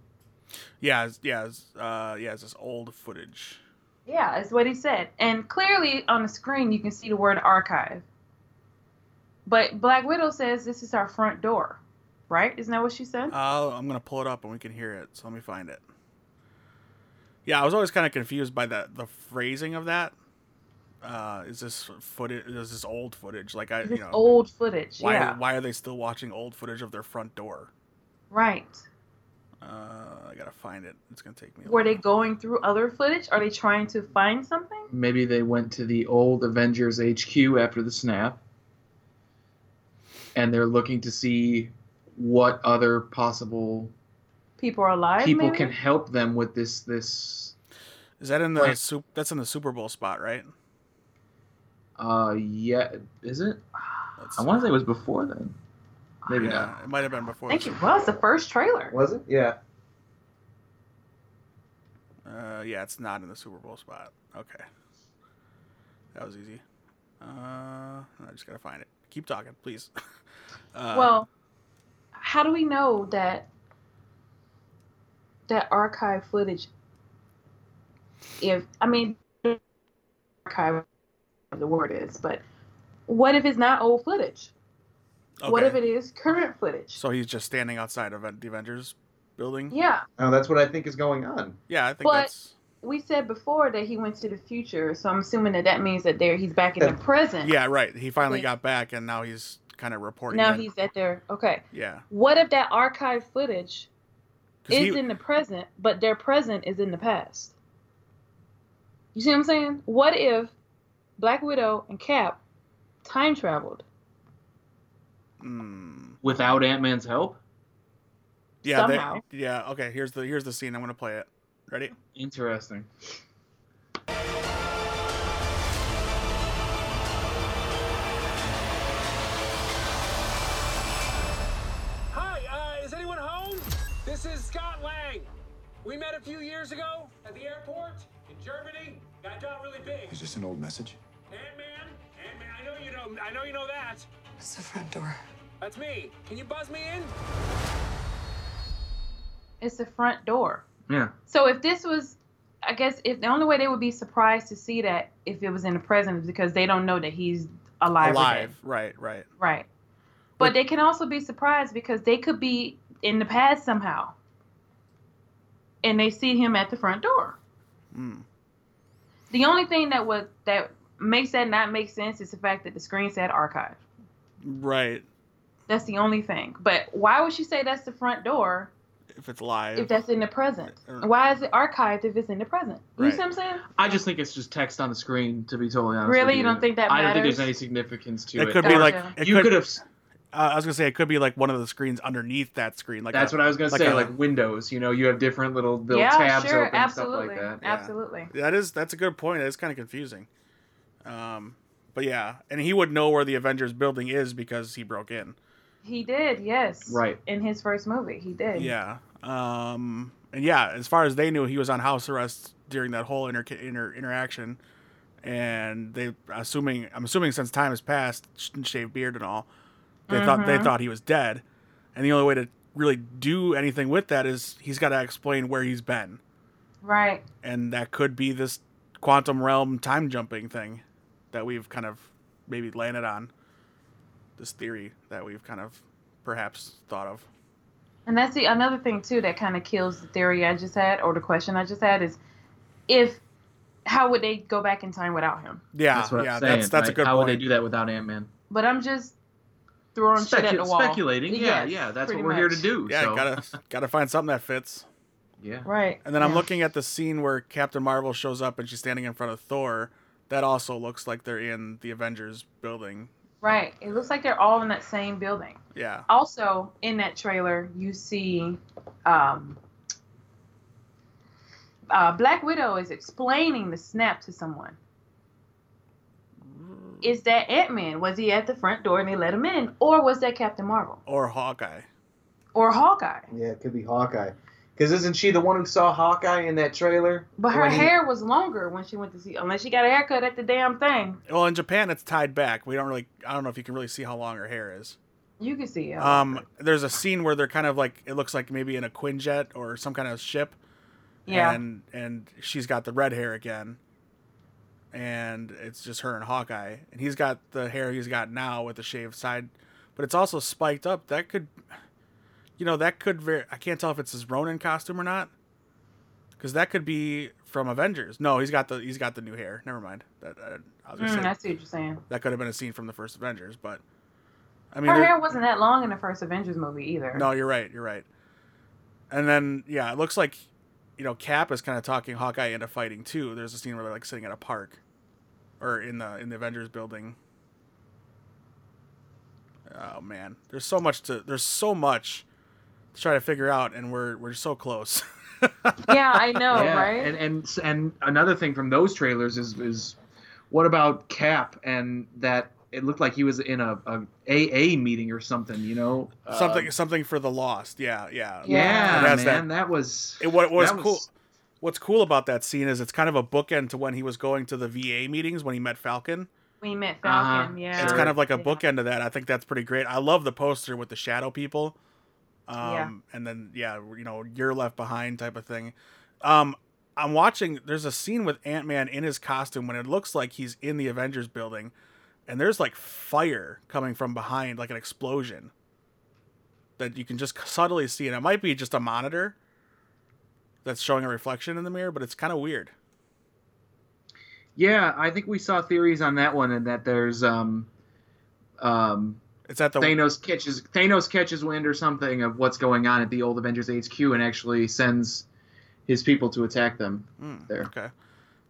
Yeah, yeah, uh, yeah. It's this old footage. Yeah, is what he said. And clearly on the screen you can see the word archive. But Black Widow says this is our front door, right? Isn't that what she said? Uh, I'm going to pull it up and we can hear it, so let me find it. Yeah, I was always kind of confused by the, the phrasing of that. Uh, is this footage, is this old footage? Like I, is this you know, old footage, why, yeah. Why are they still watching old footage of their front door? Right. Uh, I gotta find it. It's gonna take me a while. Were they going through other footage? Are they trying to find something? Maybe they went to the old Avengers H Q after the snap, and they're looking to see what other possible people are alive. People maybe? Can help them with this. This is that in the like, su- that's in the Super Bowl spot, right? Uh, yeah. Is it? That's I want to say it was before then. Maybe yeah, not. It might have been before. I think it was the first trailer. Was it? Yeah. Uh, yeah, it's not in the Super Bowl spot. Okay. That was easy. Uh, I just gotta find it. Keep talking, please. uh, well, how do we know that that archive footage? If I mean, archive, the word is, but what if it's not old footage? Okay. What if it is current footage? So he's just standing outside of the Avengers building? Yeah. Oh, that's what I think is going on. Yeah, I think but that's... But we said before that he went to the future, so I'm assuming that that means that there he's back in the present. Yeah, right. He finally yeah. got back, and now he's kind of reporting. Now in. He's at their... Okay. Yeah. What if that archive footage is he... in the present, but their present is in the past? You see what I'm saying? What if Black Widow and Cap time traveled? Without Ant-Man's help? Yeah. Somehow. They, yeah. Okay. Here's the here's the scene. I'm gonna play it. Ready? Interesting. Hi. Uh, is anyone home? This is Scott Lang. We met a few years ago at the airport in Germany. Got got really big. Is this an old message? Ant-Man. Ant-Man. I know you know. I know you know that. It's the front door. That's me. Can you buzz me in? It's the front door. Yeah. So if this was, I guess, if the only way they would be surprised to see that if it was in the present is because they don't know that he's alive. Alive, right, right. Right. But, but they can also be surprised because they could be in the past somehow. And they see him at the front door. Mm. The only thing that was that makes that not make sense is the fact that the screen said archive. Right. That's the only thing. But why would she say that's the front door? If it's live. If that's in the present. Or, why is it archived if it's in the present? You right. see what I'm saying? I just think it's just text on the screen, to be totally honest. Really? With you. You don't think that matters? I don't think there's any significance to it. It could be oh, like... Yeah. It you could have... Uh, I was going to say, it could be like one of the screens underneath that screen. Like That's a, what I was going to like say, a, like Windows. You know, you have different little, little yeah, tabs sure, open, absolutely. Stuff like that. Absolutely. Yeah. That is, that's a good point. It's kind of confusing. Um... But yeah, and he would know where the Avengers building is because he broke in. He did, yes. Right. In his first movie, he did. Yeah. Um, and yeah, as far as they knew, he was on house arrest during that whole inter- inter- interaction. And they, assuming, I'm assuming since time has passed, shaved beard and all, they mm-hmm. thought they thought he was dead. And the only way to really do anything with that is he's got to explain where he's been. Right. And that could be this quantum realm time jumping thing. That we've kind of maybe landed on this theory that we've kind of perhaps thought of. And that's the another thing too that kind of kills the theory I just had, or the question I just had is, if how would they go back in time without him? Yeah, that's what yeah, I'm saying, that's that's right? a good. How point. Would they do that without Ant-Man? But I'm just throwing Specu- shit at the wall. Speculating, yeah, yes, yeah, that's what we're much. Here to do. Yeah, so. gotta gotta find something that fits. Yeah, right. And then yeah. I'm looking at the scene where Captain Marvel shows up and she's standing in front of Thor. that also looks like they're in the Avengers building. Right. It looks like they're all in that same building. Yeah. Also, in that trailer, you see um, uh, Black Widow is explaining the snap to someone. Is that Ant-Man? Was he at the front door and they let him in? Or was that Captain Marvel? Or Hawkeye. Or Hawkeye. Yeah, it could be Hawkeye. Because isn't she the one who saw Hawkeye in that trailer? But her hair he... was longer when she went to see... Unless she got a haircut at the damn thing. Well, in Japan, it's tied back. We don't really... I don't know if you can really see how long her hair is. You can see it. Um, there's a scene where they're kind of like... It looks like maybe in a Quinjet or some kind of ship. Yeah. And, and she's got the red hair again. And it's just her and Hawkeye. And he's got the hair he's got now with the shaved side. But it's also spiked up. That could... You know, that could... Ver- I can't tell if it's his Ronin costume or not. Because that could be from Avengers. No, he's got the he's got the new hair. Never mind. That, that, I was gonna mm, say, I see what you're saying. That could have been a scene from the first Avengers, but... I mean, her hair wasn't that long in the first Avengers movie either. No, you're right. You're right. And then, yeah, it looks like, you know, Cap is kind of talking Hawkeye into fighting, too. There's a scene where they're, like, sitting at a park. Or in the in the Avengers building. Oh, man. There's so much to... There's so much... try to figure out, and we're we're so close. Yeah, I know, yeah. Right? And, and and another thing from those trailers is is what about Cap and that it looked like he was in a, a A A meeting or something, you know? Something uh, something for the Lost, yeah, yeah. Yeah, man, that, that was it. What was cool? Was... What's cool about that scene is it's kind of a bookend to when he was going to the V A meetings when he met Falcon. We met Falcon, uh-huh. Yeah. It's kind of like a bookend to that. I think that's pretty great. I love the poster with the shadow people. Um, yeah. And then, yeah, you know, you're left behind type of thing. Um, I'm watching, there's a scene with Ant-Man in his costume when it looks like he's in the Avengers building and there's like fire coming from behind, like an explosion that you can just subtly see. And it might be just a monitor that's showing a reflection in the mirror, but it's kind of weird. Yeah. I think we saw theories on that one and that there's, um, um, It's at the Thanos catches Thanos catches wind or something of what's going on at the old Avengers H Q and actually sends his people to attack them. Mm, there, okay,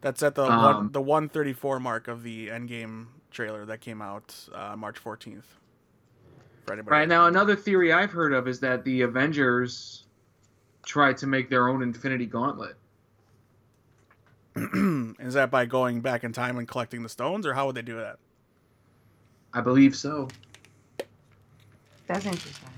that's at the um, one, the one thirty four mark of the Endgame trailer that came out uh, March fourteenth. Right now, another theory I've heard of is that the Avengers tried to make their own Infinity Gauntlet. Is that by going back in time and collecting the stones, or how would they do that? I believe so. That's interesting.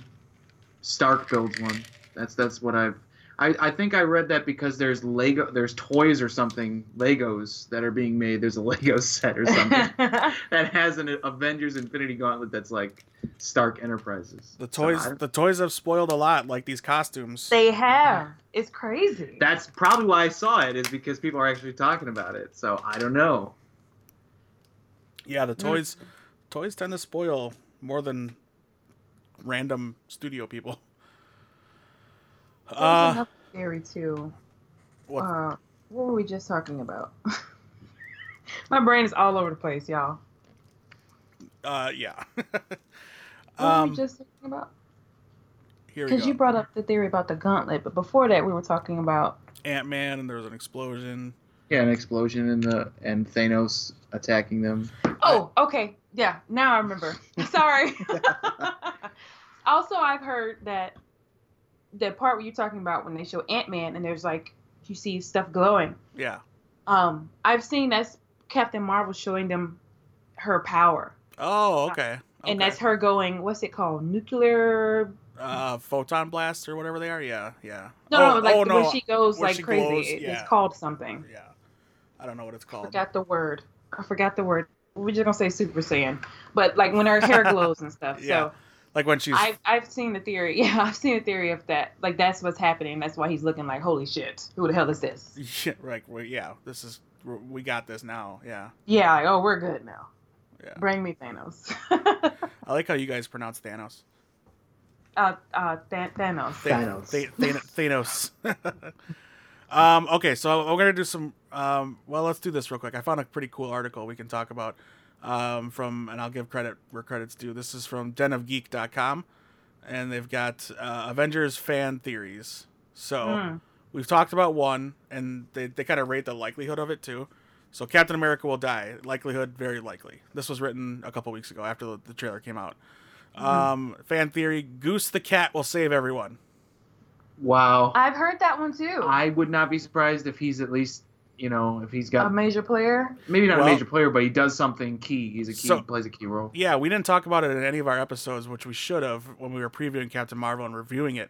Stark builds one. That's that's what I've. I, I think I read that because there's Lego, there's toys or something, Legos that are being made. There's a Lego set or something that has an Avengers Infinity Gauntlet that's like Stark Enterprises. The toys, so the toys have spoiled a lot, like these costumes. They have. It's crazy. That's probably why I saw it, is because people are actually talking about it. So I don't know. Yeah, the toys, yeah. toys tend to spoil more than. Random studio people. There's uh, another theory too. What? Uh, what were we just talking about? My brain is all over the place, y'all. Uh, yeah. What um, were we just talking about? Here we go. Because you brought up the theory about the gauntlet, but before that, we were talking about Ant-Man, and there was an explosion. Yeah, an explosion in the and Thanos attacking them. Oh, okay. Yeah, now I remember. Sorry. Also, I've heard that the part where you're talking about when they show Ant-Man and there's like, you see stuff glowing. Yeah. Um, I've seen that's Captain Marvel showing them her power. Oh, okay. okay. And that's her going, what's it called? Nuclear... Uh, photon blasts or whatever they are? Yeah, yeah. No, oh, no, like oh, no. When she goes when like she crazy, glows, it, yeah. It's called something. Yeah. I don't know what it's called. I forgot the word. I forgot the word. We're just gonna say Super Saiyan, but like when her hair glows and stuff. Yeah. So, like when she's, I've I've seen the theory. Yeah, I've seen a theory of that. Like that's what's happening. That's why he's looking like, holy shit, who the hell is this? Yeah, right. Well, yeah, this is we got this now. Yeah. Yeah. Like, oh, we're good now. Yeah. Bring me Thanos. I like how you guys pronounce Thanos. Uh, uh, Th- Thanos. Thanos. Th- Thanos. Thanos. Um, okay, so we're gonna do some. Um, well, let's do this real quick. I found a pretty cool article we can talk about um, from, and I'll give credit where credit's due. This is from den of geek dot com, and they've got uh, Avengers fan theories. So mm. we've talked about one, and they they kind of rate the likelihood of it too. So Captain America will die. Likelihood, very likely. This was written a couple weeks ago after the, the trailer came out. Mm-hmm. Um, fan theory, Goose the cat will save everyone. Wow. I've heard that one too. I would not be surprised if he's at least, you know, if he's got... a major player? Maybe not well, a major player, but he does something key. He's a key, so, he plays a key role. Yeah, we didn't talk about it in any of our episodes, which we should have when we were previewing Captain Marvel and reviewing it.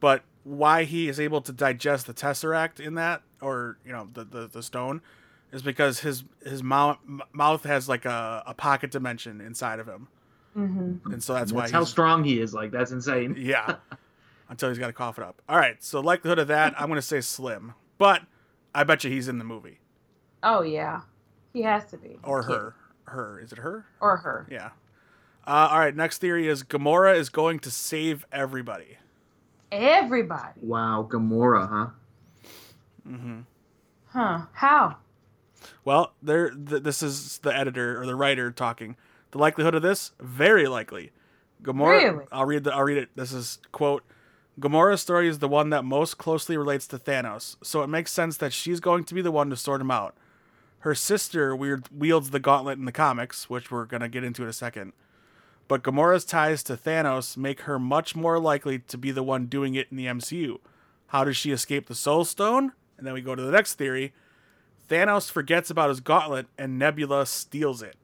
But why he is able to digest the Tesseract in that, or, you know, the, the, the stone, is because his his mouth, mouth has like a, a pocket dimension inside of him. Mm-hmm. And so that's, that's why... That's how strong he is. Like, that's insane. Yeah. Until he's got to cough it up. All right, so likelihood of that, I'm going to say slim. But I bet you he's in the movie. Oh, yeah. He has to be. Or her. Yeah. Her. Is it her? Or her. Yeah. Uh, all right, next theory is Gamora is going to save everybody. Everybody? Wow, Gamora, huh? Mm-hmm. Huh. How? Well, there. Th- this is the editor or the writer talking. The likelihood of this, very likely. Gamora. Really? I'll read the, I'll read it. This is, quote, Gamora's story is the one that most closely relates to Thanos, so it makes sense that she's going to be the one to sort him out. Her sister wields the gauntlet in the comics, which we're going to get into in a second. But Gamora's ties to Thanos make her much more likely to be the one doing it in the M C U. How does she escape the Soul Stone? And then we go to the next theory. Thanos forgets about his gauntlet, and Nebula steals it.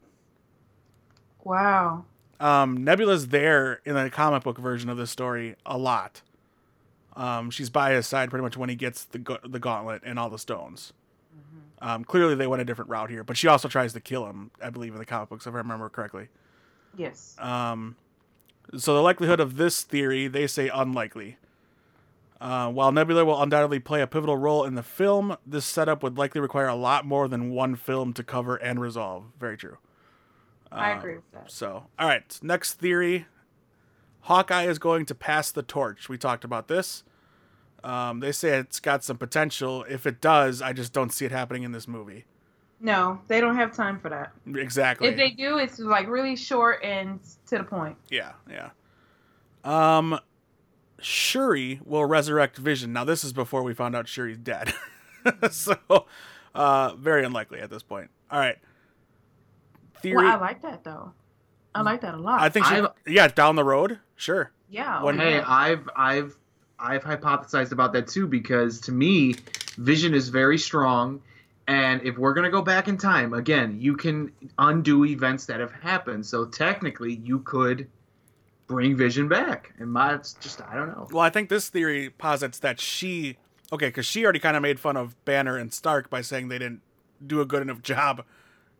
Wow. Um, Nebula's there in the comic book version of this story a lot. Um, she's by his side pretty much when he gets the ga- the gauntlet and all the stones. Mm-hmm. Um, clearly they went a different route here, but she also tries to kill him, I believe, in the comic books, if I remember correctly. Yes. Um, so the likelihood of this theory, they say unlikely. Uh, while Nebula will undoubtedly play a pivotal role in the film, this setup would likely require a lot more than one film to cover and resolve. Very true. Uh, I agree with that. So, all right, next theory. Hawkeye is going to pass the torch. We talked about this. Um, they say it's got some potential. If it does, I just don't see it happening in this movie. No, they don't have time for that. Exactly. If they do, it's like really short and to the point. Yeah, yeah. Um, Shuri will resurrect Vision. Now, this is before we found out Shuri's dead. So, uh, very unlikely at this point. All right. Theory. Well, I like that, though. I like that a lot. I think she, yeah, down the road, sure. Yeah. When, hey, I've I've I've hypothesized about that too, because to me, Vision is very strong, and if we're gonna go back in time again, you can undo events that have happened. So technically, you could bring Vision back, and my, it's just I don't know. Well, I think this theory posits that she okay, because she already kind of made fun of Banner and Stark by saying they didn't do a good enough job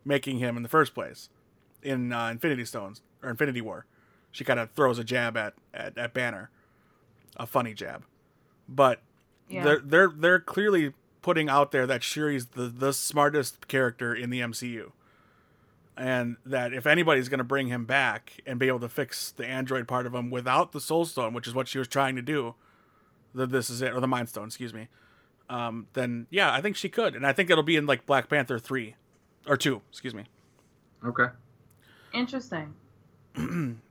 making him in the first place. In uh, Infinity Stones or Infinity War, she kind of throws a jab at, at, at Banner, a funny jab, but yeah. they're they're they're clearly putting out there that Shuri's the, the smartest character in the M C U, and that if anybody's going to bring him back and be able to fix the android part of him without the Soul Stone, which is what she was trying to do, that this is it, or the Mind Stone, excuse me, um, then yeah, I think she could, and I think it'll be in like Black Panther three, or two, excuse me. Okay. Interesting. All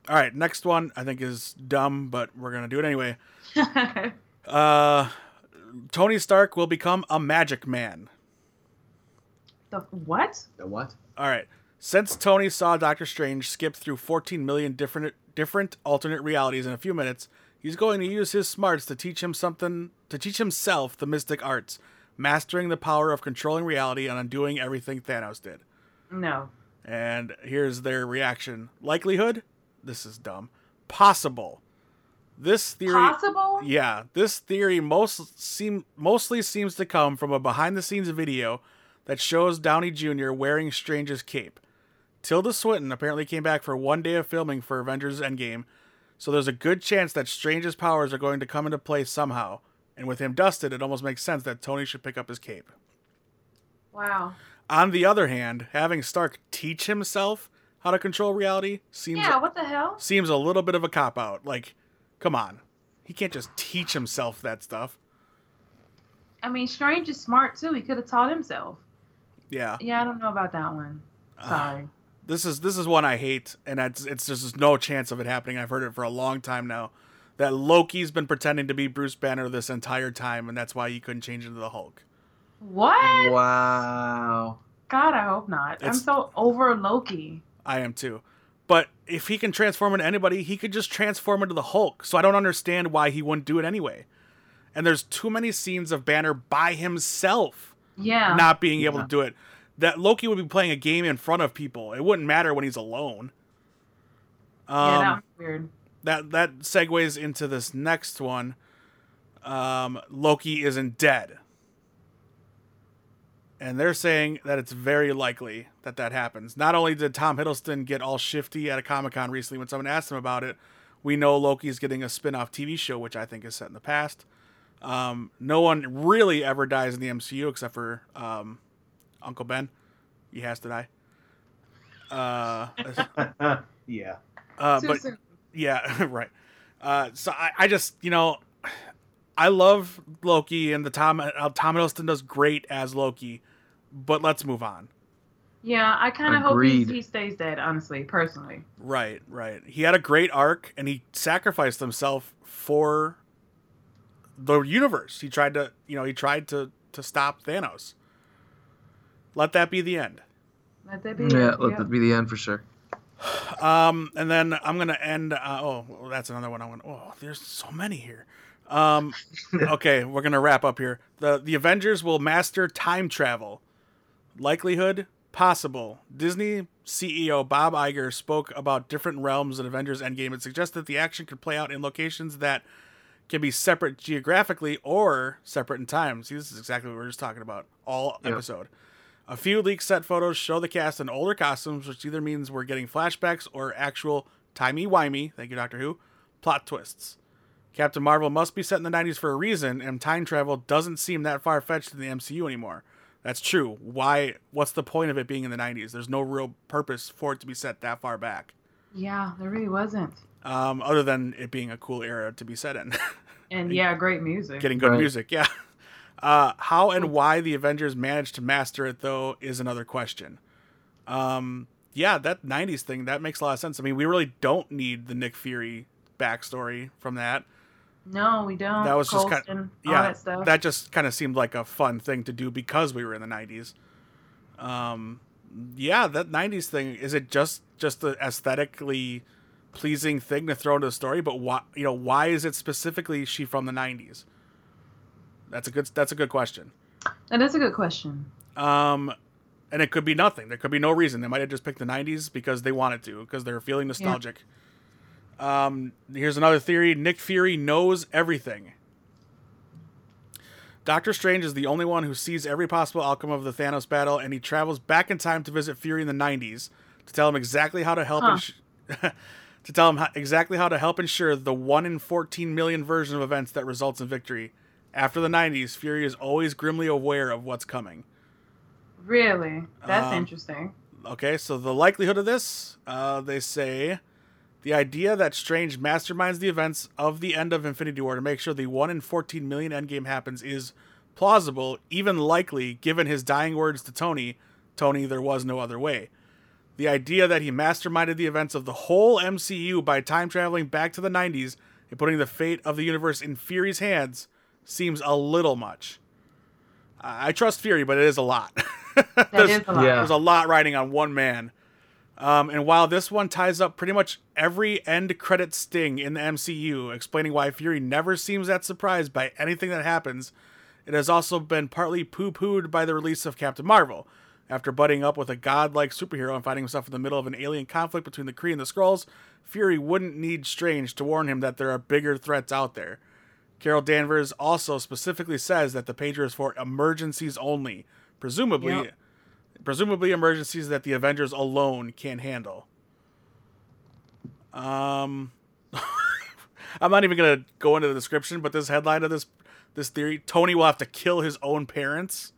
right, next one I think is dumb, but we're gonna do it anyway. uh, Tony Stark will become a magic man. The what? The what? All right. Since Tony saw Doctor Strange skip through fourteen million different different alternate realities in a few minutes, he's going to use his smarts to teach him something to teach himself the mystic arts, mastering the power of controlling reality and undoing everything Thanos did. No. And here's their reaction. Likelihood? This is dumb. Possible. This theory... Possible? Yeah. This theory most seem, mostly seems to come from a behind-the-scenes video that shows Downey Junior wearing Strange's cape. Tilda Swinton apparently came back for one day of filming for Avengers Endgame, so there's a good chance that Strange's powers are going to come into play somehow. And with him dusted, it almost makes sense that Tony should pick up his cape. Wow. On the other hand, having Stark teach himself how to control reality seems yeah, what the hell? Seems a little bit of a cop-out. Like, come on. He can't just teach himself that stuff. I mean, Strange is smart, too. He could have taught himself. Yeah. Yeah, I don't know about that one. Sorry. Uh, this is this is one I hate, and it's, it's there's no chance of it happening. I've heard it for a long time now, that Loki's been pretending to be Bruce Banner this entire time, and that's why he couldn't change into the Hulk. What? Wow. God, I hope not. It's, I'm so over Loki. I am too. But if he can transform into anybody, he could just transform into the Hulk. So I don't understand why he wouldn't do it anyway. And there's too many scenes of Banner by himself yeah. not being able yeah. to do it. That Loki would be playing a game in front of people. It wouldn't matter when he's alone. Um, yeah, that was weird. That, that segues into this next one. Um, Loki isn't dead. And they're saying that it's very likely that that happens. Not only did Tom Hiddleston get all shifty at a Comic-Con recently when someone asked him about it, we know Loki's getting a spin-off T V show, which I think is set in the past. Um, no one really ever dies in the M C U except for um, Uncle Ben. He has to die. Uh, yeah. Uh, but yeah, right. Uh, so I, I just, you know, I love Loki, and the Tom uh, Tom Hiddleston does great as Loki. But let's move on. Yeah, I kind of hope he, he stays dead, honestly, personally. Right, right. He had a great arc, and he sacrificed himself for the universe. He tried to, you know, he tried to, to stop Thanos. Let that be the end. Let that be the yeah, end. Let yeah, let that be the end for sure. Um, and then I'm going to end. Uh, oh, well, that's another one. I went, oh, there's so many here. Um, okay, we're going to wrap up here. The, the Avengers will master time travel. Likelihood? Possible. Disney C E O Bob Iger spoke about different realms in Avengers Endgame and suggested that the action could play out in locations that can be separate geographically or separate in time. See, this is exactly what we were just talking about all yep. episode. A few leaked set photos show the cast in older costumes, which either means we're getting flashbacks or actual timey-wimey, thank you, Doctor Who, plot twists. Captain Marvel must be set in the nineties for a reason, and time travel doesn't seem that far-fetched in the M C U anymore. That's true. Why? What's the point of it being in the nineties? There's no real purpose for it to be set that far back. Yeah, there really wasn't. Um, other than it being a cool era to be set in. And yeah, great music. Getting good right. music, yeah. Uh, how and why the Avengers managed to master it, though, is another question. Um, yeah, that nineties thing, that makes a lot of sense. I mean, we really don't need the Nick Fury backstory from that. No, we don't. That was Colston, just kind of, yeah, that, stuff. that just kind of seemed like a fun thing to do because we were in the nineties. Um, yeah, that nineties thing, is it just just the aesthetically pleasing thing to throw into the story? But why, you know, why is it specifically she from the nineties? That's a good. That's a good question. That is a good question. Um, and it could be nothing. There could be no reason. They might have just picked the nineties because they wanted to, because they're feeling nostalgic. Yeah. Um, here's another theory. Nick Fury knows everything. Doctor Strange is the only one who sees every possible outcome of the Thanos battle, and he travels back in time to visit Fury in the nineties to tell him exactly how to help huh. ins- to tell him how, exactly how to help ensure the one in fourteen million version of events that results in victory. After the nineties, Fury is always grimly aware of what's coming. Really? That's um, interesting. Okay, so the likelihood of this, uh, they say... The idea that Strange masterminds the events of the end of Infinity War to make sure the one in fourteen million endgame happens is plausible, even likely, given his dying words to Tony, Tony, there was no other way. The idea that he masterminded the events of the whole M C U by time traveling back to the nineties and putting the fate of the universe in Fury's hands seems a little much. I, I trust Fury, but it is a lot. there's, is a lot. Yeah. there's a lot riding on one man. Um, and while this one ties up pretty much every end credit sting in the M C U, explaining why Fury never seems that surprised by anything that happens, it has also been partly poo-pooed by the release of Captain Marvel. After butting up with a godlike superhero and finding himself in the middle of an alien conflict between the Kree and the Skrulls, Fury wouldn't need Strange to warn him that there are bigger threats out there. Carol Danvers also specifically says that the pager is for emergencies only, presumably... Yep. Presumably emergencies that the Avengers alone can't handle. Um, I'm not even going to go into the description, but this headline of this this theory, Tony will have to kill his own parents.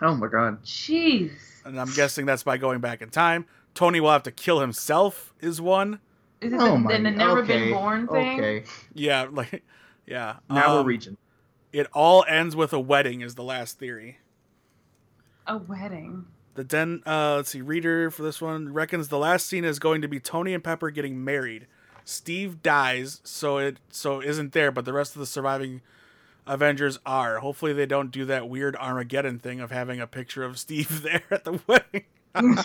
Oh my God. Jeez. And I'm guessing that's by going back in time. Tony will have to kill himself is one. Is it oh the, the, the never okay. been born thing? Okay. Yeah. Like, yeah. Now um, we're reaching. It all ends with a wedding is the last theory. A wedding. The den, uh, let's see, reader for this one reckons the last scene is going to be Tony and Pepper getting married. Steve dies, so it so isn't there, but the rest of the surviving Avengers are. Hopefully they don't do that weird Armageddon thing of having a picture of Steve there at the wedding. That's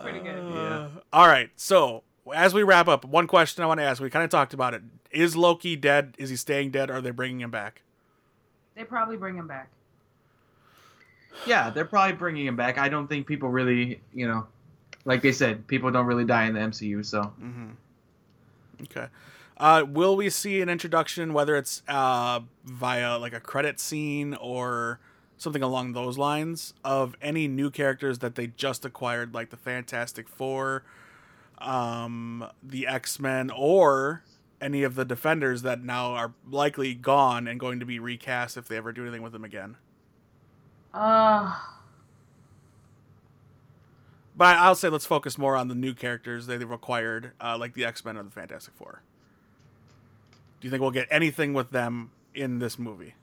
pretty good. Uh, yeah. All right. So as we wrap up, one question I want to ask, we kind of talked about it. Is Loki dead? Is he staying dead? Or are they bringing him back? They probably bring him back. Yeah, they're probably bringing him back. I don't think people really, you know, like they said, people don't really die in the M C U. So, mm-hmm. Okay. Uh, will we see an introduction, whether it's uh, via like a credit scene or something along those lines, of any new characters that they just acquired, like the Fantastic Four, um, the X-Men, or any of the Defenders that now are likely gone and going to be recast if they ever do anything with them again? Uh, but I'll say let's focus more on the new characters that they've acquired, uh, like the X-Men or the Fantastic Four. Do you think we'll get anything with them in this movie?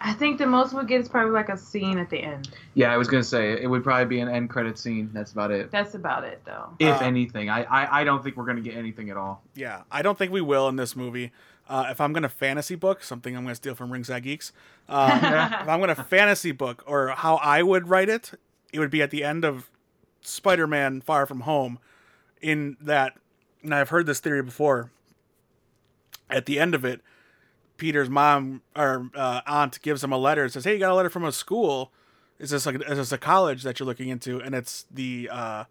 I think the most we'll get is probably like a scene at the end. Yeah, I was going to say, it would probably be an end credit scene. That's about it. That's about it, though. If uh, anything. I, I, I don't think we're going to get anything at all. Yeah, I don't think we will in this movie. Uh, if I'm going to fantasy book, something I'm going to steal from Ringside Geeks, uh, if I'm going to fantasy book, or how I would write it, it would be at the end of Spider-Man Far From Home, in that, and I've heard this theory before, at the end of it, Peter's mom or uh, aunt gives him a letter and says, "Hey, you got a letter from a school. Is this like, is this a college that you're looking into?" And it's the uh,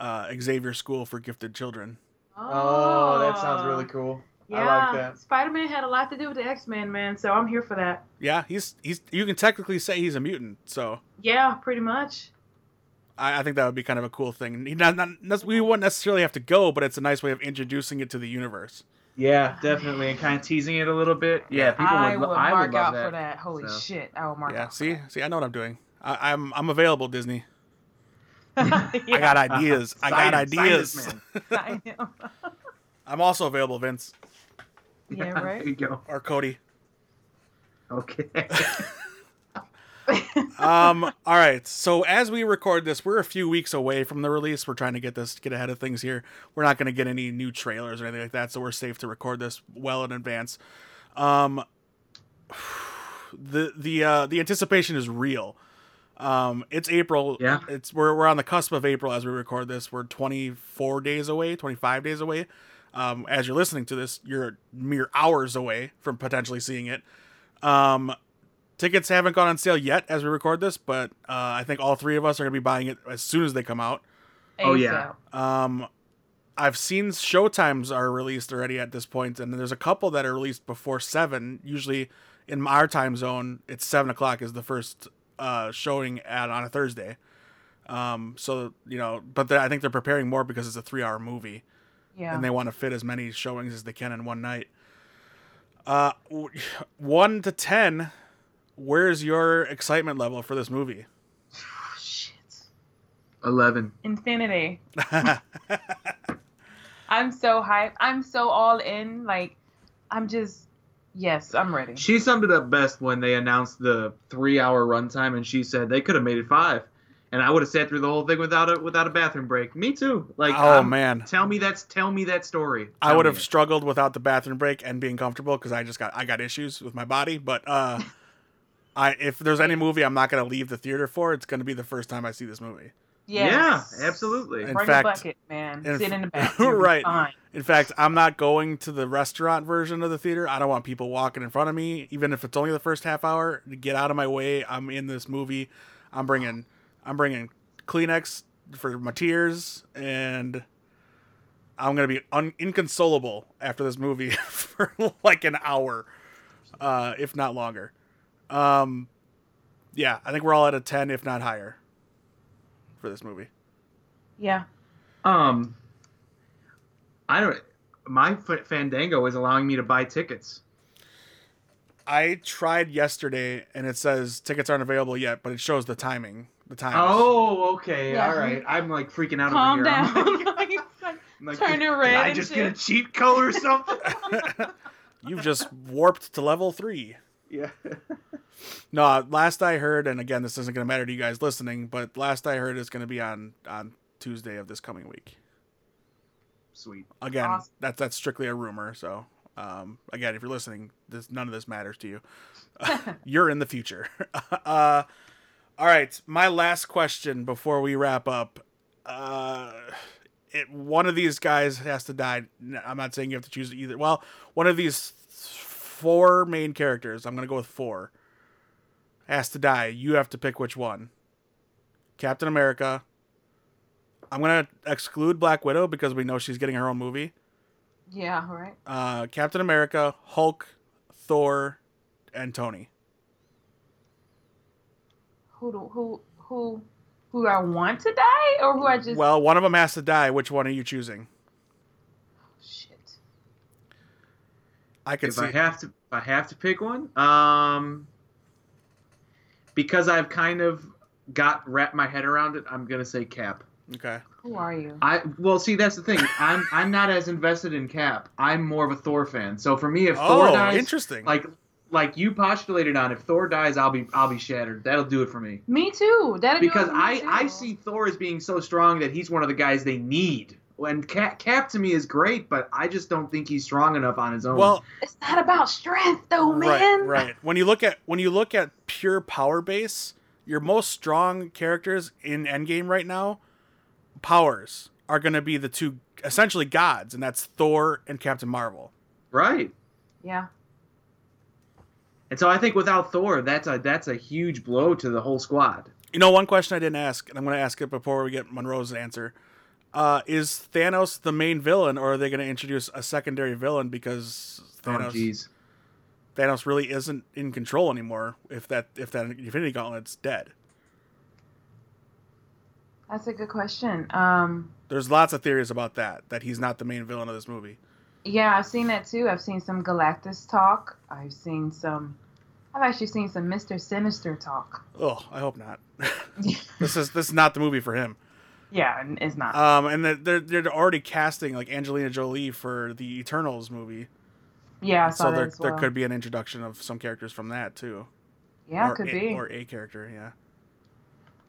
uh, Xavier School for Gifted Children. Oh, that sounds really cool. Yeah, I like that. Spider-Man had a lot to do with the X-Men, man. So I'm here for that. Yeah, he's he's. You can technically say he's a mutant. So yeah, pretty much. I, I think that would be kind of a cool thing. He not, not we wouldn't necessarily have to go, but it's a nice way of introducing it to the universe. Yeah, definitely, and kind of teasing it a little bit. Yeah, people I would. Lo- would I would mark love out that. for that. Holy so. shit, I will mark yeah, out. Yeah, see, for that. see, I know what I'm doing. I, I'm I'm available, Disney. yeah. I got ideas. Uh-huh. I got Sign, ideas. I am. I'm also available, Vince. Yeah, right. There you go. Or Cody. Okay. um. All right. So as we record this, we're a few weeks away from the release. We're trying to get this, get ahead of things here. We're not going to get any new trailers or anything like that, so we're safe to record this well in advance. Um. The the uh, the anticipation is real. Um. It's April. Yeah. It's we're we're on the cusp of April as we record this. We're twenty-four days away, twenty-five days away. Um. As you're listening to this, you're mere hours away from potentially seeing it. Um. Tickets haven't gone on sale yet as we record this, but uh, I think all three of us are going to be buying it as soon as they come out. Oh, yeah. Um, I've seen showtimes are released already at this point, and there's a couple that are released before seven. Usually in our time zone, it's seven o'clock is the first uh, showing at, on a Thursday. Um, so, you know, but I think they're preparing more because it's a three-hour movie. Yeah. And they want to fit as many showings as they can in one night. Uh, one to ten... Where's your excitement level for this movie? Oh, shit. eleven. Infinity. I'm so hyped. I'm so all in. Like, I'm just, yes, I'm ready. She summed it up best when they announced the three-hour runtime, and she said they could have made it five. And I would have sat through the whole thing without a without a bathroom break. Me too. Like, oh um, man, tell me that's tell me that story. Tell I would have it. struggled without the bathroom break and being comfortable because I just got I got issues with my body, but. uh I, if there's any movie I'm not going to leave the theater for, it's going to be the first time I see this movie. Yes. Yeah, absolutely. In Bring fact, a bucket, man. In Sit f- in the back. Right. Fine. In fact, I'm not going to the restaurant version of the theater. I don't want people walking in front of me, even if it's only the first half hour. Get out of my way. I'm in this movie. I'm bringing, I'm bringing Kleenex for my tears, and I'm going to be un- inconsolable after this movie for like an hour, uh, if not longer. Um, yeah, I think we're all at a ten, if not higher, for this movie. Yeah. Um, I don't. My Fandango is allowing me to buy tickets. I tried yesterday, and it says tickets aren't available yet, but it shows the timing. The time. Oh, okay, yeah. All right. I'm like freaking out Calm over here. Calm down. I'm like, I'm like, turn around. Did I just shit. get a cheat code or something? You've just warped to level three. Yeah. No, last I heard, and again, this isn't going to matter to you guys listening, but last I heard it's going to be on, on Tuesday of this coming week. Sweet. Again, awesome. that's that's strictly a rumor, so Um, again, if you're listening, this, none of this matters to you. Uh, you're in the future. uh, all right. My last question before we wrap up. Uh, it, one of these guys has to die. I'm not saying you have to choose either. Well, one of these four main characters, I'm going to go with four, has to die. You have to pick which one. Captain America. I'm going to exclude Black Widow because we know she's getting her own movie. Yeah, right. Uh, Captain America, Hulk, Thor, and Tony. Who do, who who who I want to die, or who I just? Well, one of them has to die. Which one are you choosing? Shit. I could. If see... I have to, if I have to pick one. Um, because I've kind of got wrapped my head around it. I'm gonna say Cap. Okay. Who are you? I well, see, that's the thing. I'm I'm not as invested in Cap. I'm more of a Thor fan. So for me, if oh, Thor dies, interesting. Like like you postulated on, if Thor dies, I'll be I'll be shattered. That'll do it for me. Me too. That'll because do it for me I too. I see Thor as being so strong that he's one of the guys they need. And Cap, Cap to me is great, but I just don't think he's strong enough on his own. Well, it's not about strength, though, man. Right, right. When you look at when you look at pure power base, your most strong characters in Endgame right now. Powers are going to be the two essentially gods, and that's Thor and Captain Marvel. Right. Yeah. And so I think without Thor, that's a that's a huge blow to the whole squad. You know, one question I didn't ask, and I'm going to ask it before we get Monroe's answer: uh, is Thanos the main villain, or are they going to introduce a secondary villain because Thanos, jeez, oh, Thanos really isn't in control anymore? If that if that Infinity Gauntlet's dead. That's a good question. Um, There's lots of theories about that, that he's not the main villain of this movie. Yeah, I've seen that too. I've seen some Galactus talk. I've seen some... I've actually seen some Mister Sinister talk. Oh, I hope not. This is this is not the movie for him. Yeah, it's not. Um, and they're, they're already casting like Angelina Jolie for the Eternals movie. Yeah, I saw so that there, as well. There could be an introduction of some characters from that too. Yeah, or it could a, be. Or a character, yeah.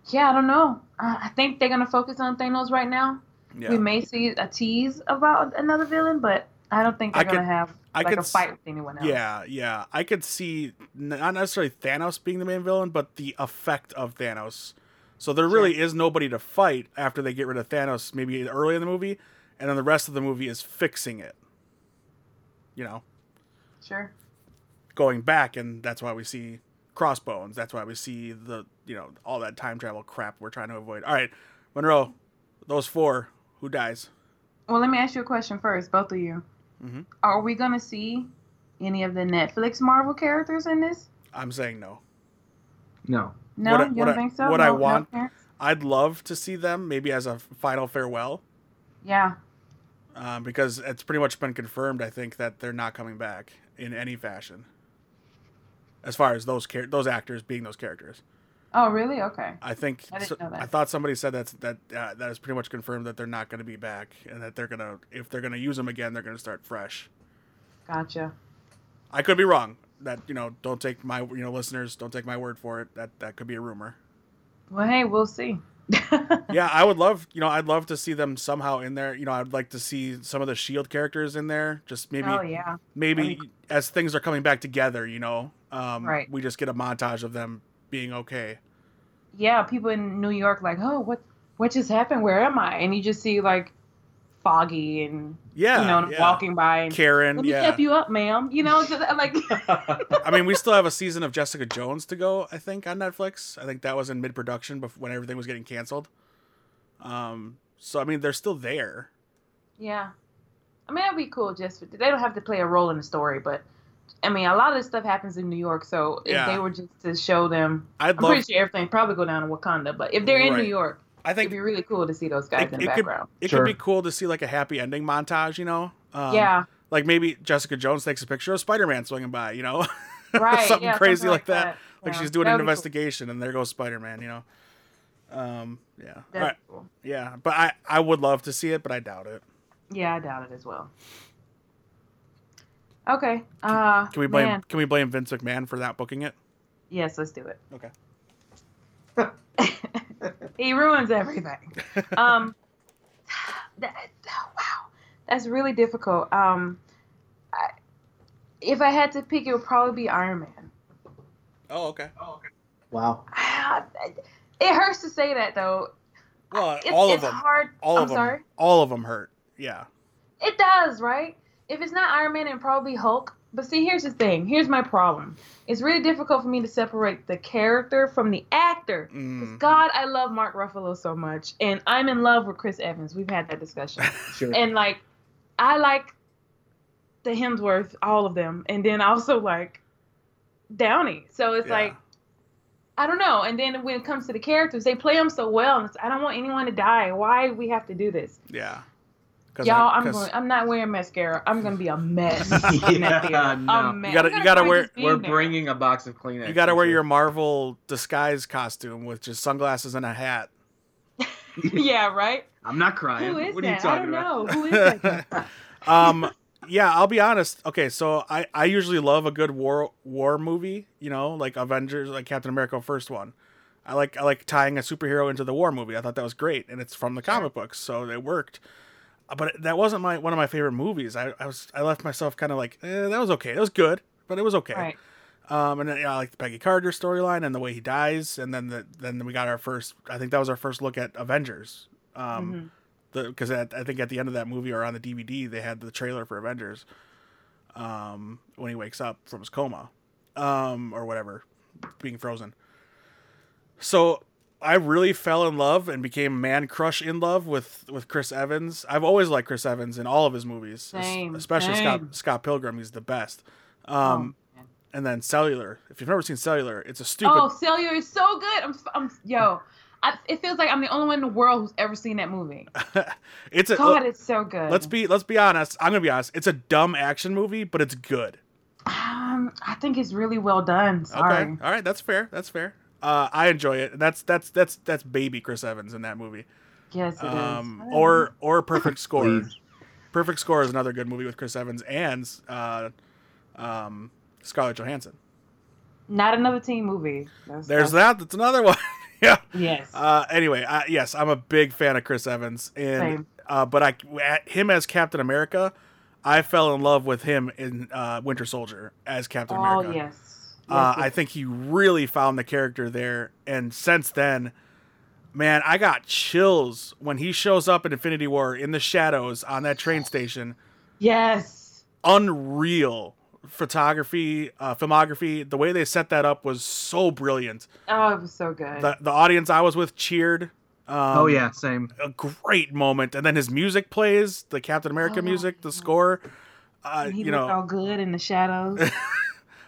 Yeah, I don't know. Uh, I think they're going to focus on Thanos right now. Yeah. We may see a tease about another villain, but I don't think they're going to have I like a fight s- with anyone else. Yeah, yeah. I could see not necessarily Thanos being the main villain, but the effect of Thanos. So there really yeah. is nobody to fight after they get rid of Thanos, maybe early in the movie, and then the rest of the movie is fixing it. You know? Sure. Going back, and that's why we see... Crossbones. That's why we see the, you know, all that time travel crap we're trying to avoid. All right, Monroe, those four, who dies? Well, let me ask you a question first, both of you. Mm-hmm. Are we going to see any of the Netflix Marvel characters in this? I'm saying no. No. No, what I, you don't I, think so? What no, I want, no I'd love to see them maybe as a final farewell. Yeah. Um, because it's pretty much been confirmed, I think, that they're not coming back in any fashion. As far as those char- those actors being those characters. Oh, really? Okay. I think I, so, I thought somebody said that's, that uh, that is pretty much confirmed that they're not going to be back and that they're going to if they're going to use them again, they're going to start fresh. Gotcha. I could be wrong. That, you know, don't take my, you know, listeners, don't take my word for it. That that could be a rumor. Well, hey, we'll see. Yeah, I would love, you know, I'd love to see them somehow in there. You know, I'd like to see some of the SHIELD characters in there. Just maybe, oh, yeah. maybe I mean, as things are coming back together, you know, um, right. we just get a montage of them being okay. Yeah, people in New York like, oh, what, what just happened? Where am I? And you just see like Foggy and yeah, you know, yeah. walking by and Karen. Let me yeah. step you up, ma'am. You know, just, like. I mean, we still have a season of Jessica Jones to go. I think on Netflix. I think that was in mid-production, before, when everything was getting canceled. Um. So I mean, they're still there. Yeah, I mean that'd be cool. Just they don't have to play a role in the story, but I mean a lot of this stuff happens in New York. So if yeah. they were just to show them, I'd I'm love... pretty sure everything probably go down in Wakanda. But if they're right. in New York. I think it'd be really cool to see those guys it, in the it background. Could, it sure. could be cool to see like a happy ending montage, you know? Um, yeah. Like maybe Jessica Jones takes a picture of Spider-Man swinging by, you know? Right. something yeah, crazy something like that. that. Like yeah. she's doing That'd an investigation cool. and there goes Spider-Man, you know? Um, yeah. That's right. cool. Yeah. But I, I would love to see it, but I doubt it. Yeah, I doubt it as well. Okay. Uh, can, can we blame man. Can we blame Vince McMahon for that booking it? Yes, let's do it. Okay. He ruins everything. Um, that, wow, that's really difficult. Um, I, if I had to pick, it would probably be Iron Man. Oh, okay. Oh, okay. Wow. It hurts to say that, though. Well, it's, all it's of them. Hard. All I'm of them. Sorry? All of them hurt. Yeah. It does, right? If it's not Iron Man, it'd probably Hulk. But see, here's the thing. Here's my problem. It's really difficult for me to separate the character from the actor. Mm. 'Cause God, I love Mark Ruffalo so much. And I'm in love with Chris Evans. We've had that discussion. Sure. And, like, I like the Hemsworth, all of them. And then also, like, Downey. So it's yeah. like, I don't know. And then when it comes to the characters, they play them so well. And it's, I don't want anyone to die. Why do we have to do this? Yeah. Y'all, I'm going, I'm not wearing mascara. I'm gonna be a mess. yeah, uh, no. mess. You gotta, you gotta wear. We're there. Bringing a box of Kleenex. You gotta wear your Marvel disguise costume with just sunglasses and a hat. yeah, right. I'm not crying. Who is what that? Are you talking I don't about? Know. Who is that? um, yeah, I'll be honest. Okay, so I, I usually love a good war war movie. You know, like Avengers, like Captain America, first one. I like I like tying a superhero into the war movie. I thought that was great, and it's from the comic books, so it worked. But that wasn't my one of my favorite movies. I, I was I left myself kind of like eh, that was okay. It was good, but it was okay. Right. Um, and then, yeah, I like the Peggy Carter storyline and the way he dies. And then the, then we got our first. I think that was our first look at Avengers. Um, because mm-hmm. I think at the end of that movie or on the D V D they had the trailer for Avengers. Um, when he wakes up from his coma, um, or whatever, being frozen. So. I really fell in love and became man crush in love with, with Chris Evans. I've always liked Chris Evans in all of his movies, same, especially same. Scott Scott Pilgrim. He's the best. Um, oh, and then Cellular. If you've never seen Cellular, it's a stupid. Oh, Cellular is so good. I'm, I'm yo. I, it feels like I'm the only one in the world who's ever seen that movie. it's a, God, it's so good. Let's be let's be honest. I'm gonna be honest. It's a dumb action movie, but it's good. Um, I think it's really well done. Sorry. Okay. All right. That's fair. That's fair. Uh, I enjoy it. That's that's that's that's baby Chris Evans in that movie. Yes, it um, is. Or or Perfect Score. Perfect Score is another good movie with Chris Evans and uh, um, Scarlett Johansson. Not another teen movie. That's There's that. That's another one. yeah. Yes. Uh, anyway, I, yes, I'm a big fan of Chris Evans, and uh, but I him as Captain America, I fell in love with him in uh, Winter Soldier as Captain oh, America. Oh yes. Uh, I think he really found the character there. And since then, man, I got chills when he shows up in Infinity War in the shadows on that train station. Yes. Unreal photography, uh, filmography. The way they set that up was so brilliant. Oh, it was so good. The, the audience I was with cheered. Um, oh, yeah, same. A great moment. And then his music plays, the Captain America oh, music, the God. Score. Uh, and he you looked know, all good in the shadows.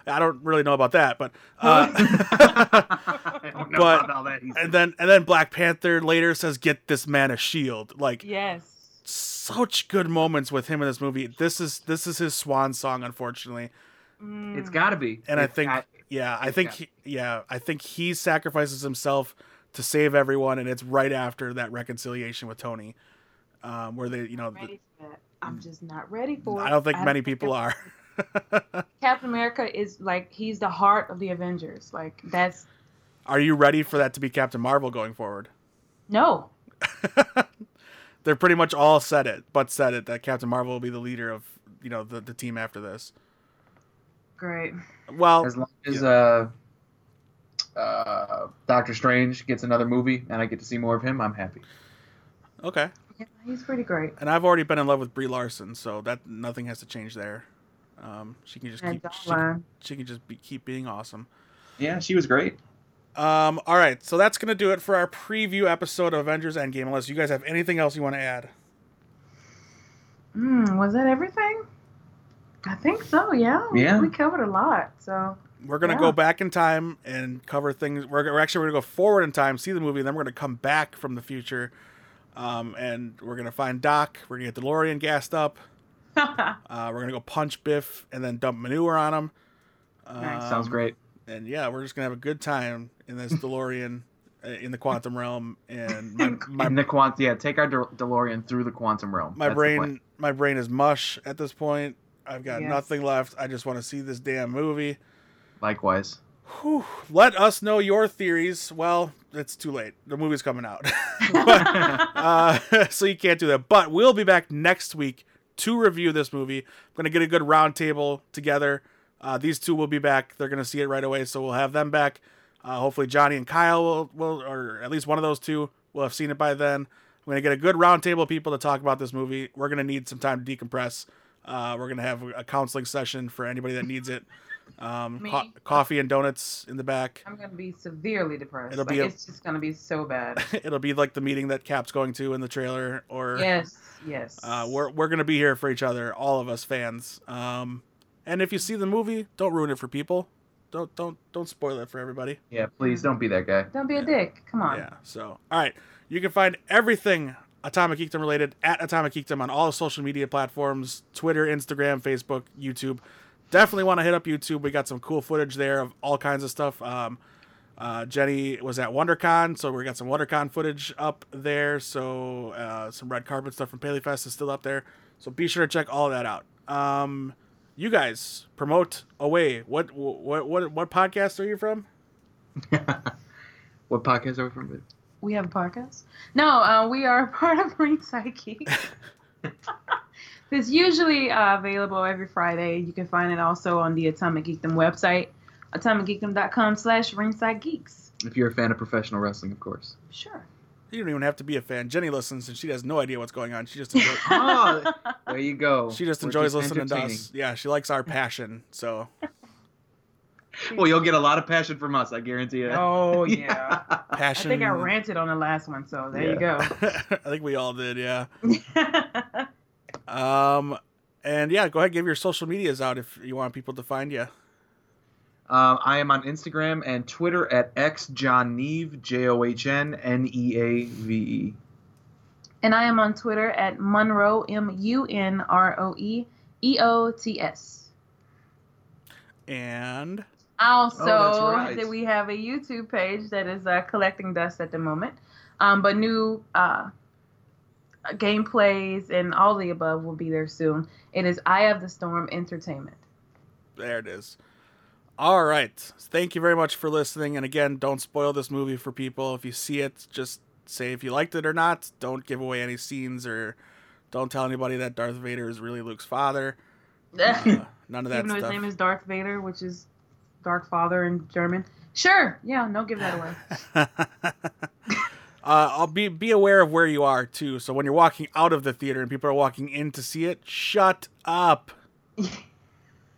I don't really know about that, but uh, I don't know but, about that either. And then and then Black Panther later says, "Get this man a shield." Like, yes, such good moments with him in this movie. This is this is his swan song, unfortunately. It's got to be, and it's I think, gotta, yeah, I think, he, yeah, I think he sacrifices himself to save everyone, and it's right after that reconciliation with Tony, um, where they, you know, I'm, the, I'm just not ready for it. I don't think I many don't people think are. Captain America is like he's the heart of the Avengers. Like that's. Are you ready for that to be Captain Marvel going forward? No. They're pretty much all said it, but said it that Captain Marvel will be the leader of you know the, the team after this. Great. Well, as long as yeah. uh, uh, Doctor Strange gets another movie and I get to see more of him, I'm happy. Okay. Yeah, he's pretty great. And I've already been in love with Brie Larson, so that nothing has to change there. Um, she can just keep she, she can just be, keep being awesome. Yeah, she was great. Um, all right, so that's gonna do it for our preview episode of Avengers Endgame. Unless you guys have anything else you want to add. Mm, was that everything? I think so. Yeah. Yeah. We covered a lot. So we're gonna yeah. go back in time and cover things. We're, we're actually we're gonna go forward in time, see the movie, and then we're gonna come back from the future. Um, and we're gonna find Doc. We're gonna get DeLorean gassed up. uh, we're gonna go punch Biff and then dump manure on him. Um, nice. Sounds great. And yeah, we're just gonna have a good time in this DeLorean uh, in the quantum realm. And my, my in the quant, yeah, take our De- DeLorean through the quantum realm. My That's brain, my brain is mush at this point. I've got yes. nothing left. I just want to see this damn movie. Likewise. Whew. Let us know your theories. Well, it's too late. The movie's coming out, but, uh, so you can't do that. But we'll be back next week. to review this movie. I'm going to get a good round table together. Uh, these two will be back. They're going to see it right away, so we'll have them back. Uh, hopefully Johnny and Kyle will, will, or at least one of those two, will have seen it by then. I'm going to get a good round table of people to talk about this movie. We're going to need some time to decompress. Uh, we're going to have a counseling session for anybody that needs it. Um, co- coffee and donuts in the back. I'm going to be severely depressed. It'll like, be a, it's just going to be so bad. It'll be like the meeting that Cap's going to in the trailer. Or Yes, yes. Uh, we're we're going to be here for each other, all of us fans. Um, and if you see the movie, don't ruin it for people. Don't don't don't spoil it for everybody. Yeah, please don't be that guy. Don't be yeah. a dick. Come on. Yeah. So, all right. You can find everything Atomic Geekdom related at Atomic Geekdom on all social media platforms: Twitter, Instagram, Facebook, YouTube. Definitely want to hit up YouTube. We got some cool footage there of all kinds of stuff. Um, uh, Jenny was at WonderCon, so we got some WonderCon footage up there. So uh, some red carpet stuff from PaleyFest is still up there. So be sure to check all that out. Um, you guys promote away. What what what what podcast are you from? What podcast are we from? We have a podcast? No, uh, we are part of Ringside Geek. It's usually uh, available every Friday. You can find it also on the Atomic Geekdom website, atomic geekdom dot com slash ringside geeks. If you're a fan of professional wrestling, of course. Sure. You don't even have to be a fan. Jenny listens, and she has no idea what's going on. She just enjoys... oh, there you go. She just We're enjoys just listening to us. Yeah, she likes our passion, so... Well, you'll get a lot of passion from us, I guarantee you. Oh, yeah. Passion. I think I ranted on the last one, so there yeah. you go. I think we all did, yeah. Um, and yeah, go ahead and give your social medias out if you want people to find you. Um, I am on Instagram and Twitter at xjohnneave, J O H N N E A V E. And I am on Twitter at Munroe, M U N R O E E O T S. And also, oh, right. we have a YouTube page that is uh, collecting dust at the moment, um, but new uh, gameplays and all the above will be there soon. It is Eye of the Storm Entertainment. There it is. All right. Thank you very much for listening. And again, don't spoil this movie for people. If you see it, just say if you liked it or not. Don't give away any scenes or don't tell anybody that Darth Vader is really Luke's father. Uh, none of that Even though stuff. His name is Darth Vader, which is Dark Father in German. Sure, yeah, no, give that away. uh, I'll be be aware of where you are too. So when you're walking out of the theater and people are walking in to see it, shut up.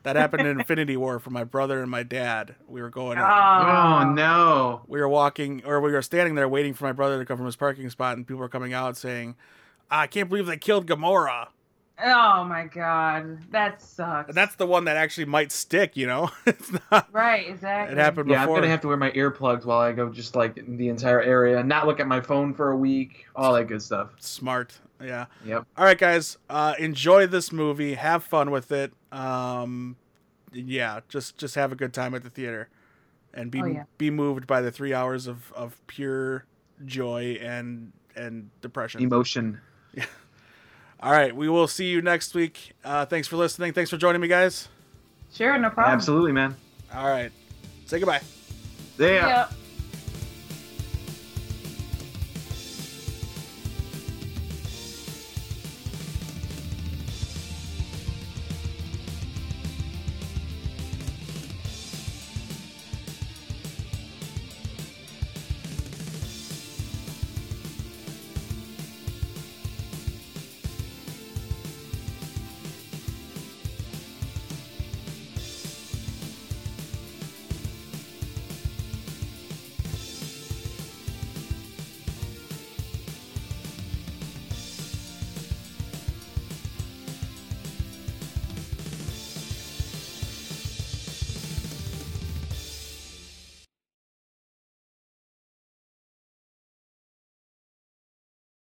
That happened in Infinity War for my brother and my dad. We were going. Oh, out. oh no! We were walking, or we were standing there waiting for my brother to come from his parking spot, and people were coming out saying, "I can't believe they killed Gamora." Oh my God, that sucks. And that's the one that actually might stick, you know? It's not, right, exactly. It happened yeah, before. I'm going to have to wear my earplugs while I go just like in the entire area and not look at my phone for a week, all that good stuff. Smart, yeah. Yep. All right, guys, uh, enjoy this movie. Have fun with it. Um, yeah, just, just have a good time at the theater and be oh, yeah. be moved by the three hours of, of pure joy and and depression. Emotion. Yeah. All right, we will see you next week. Uh, thanks for listening. Thanks for joining me, guys. Sure, no problem. Absolutely, man. All right. Say goodbye. See ya. See ya.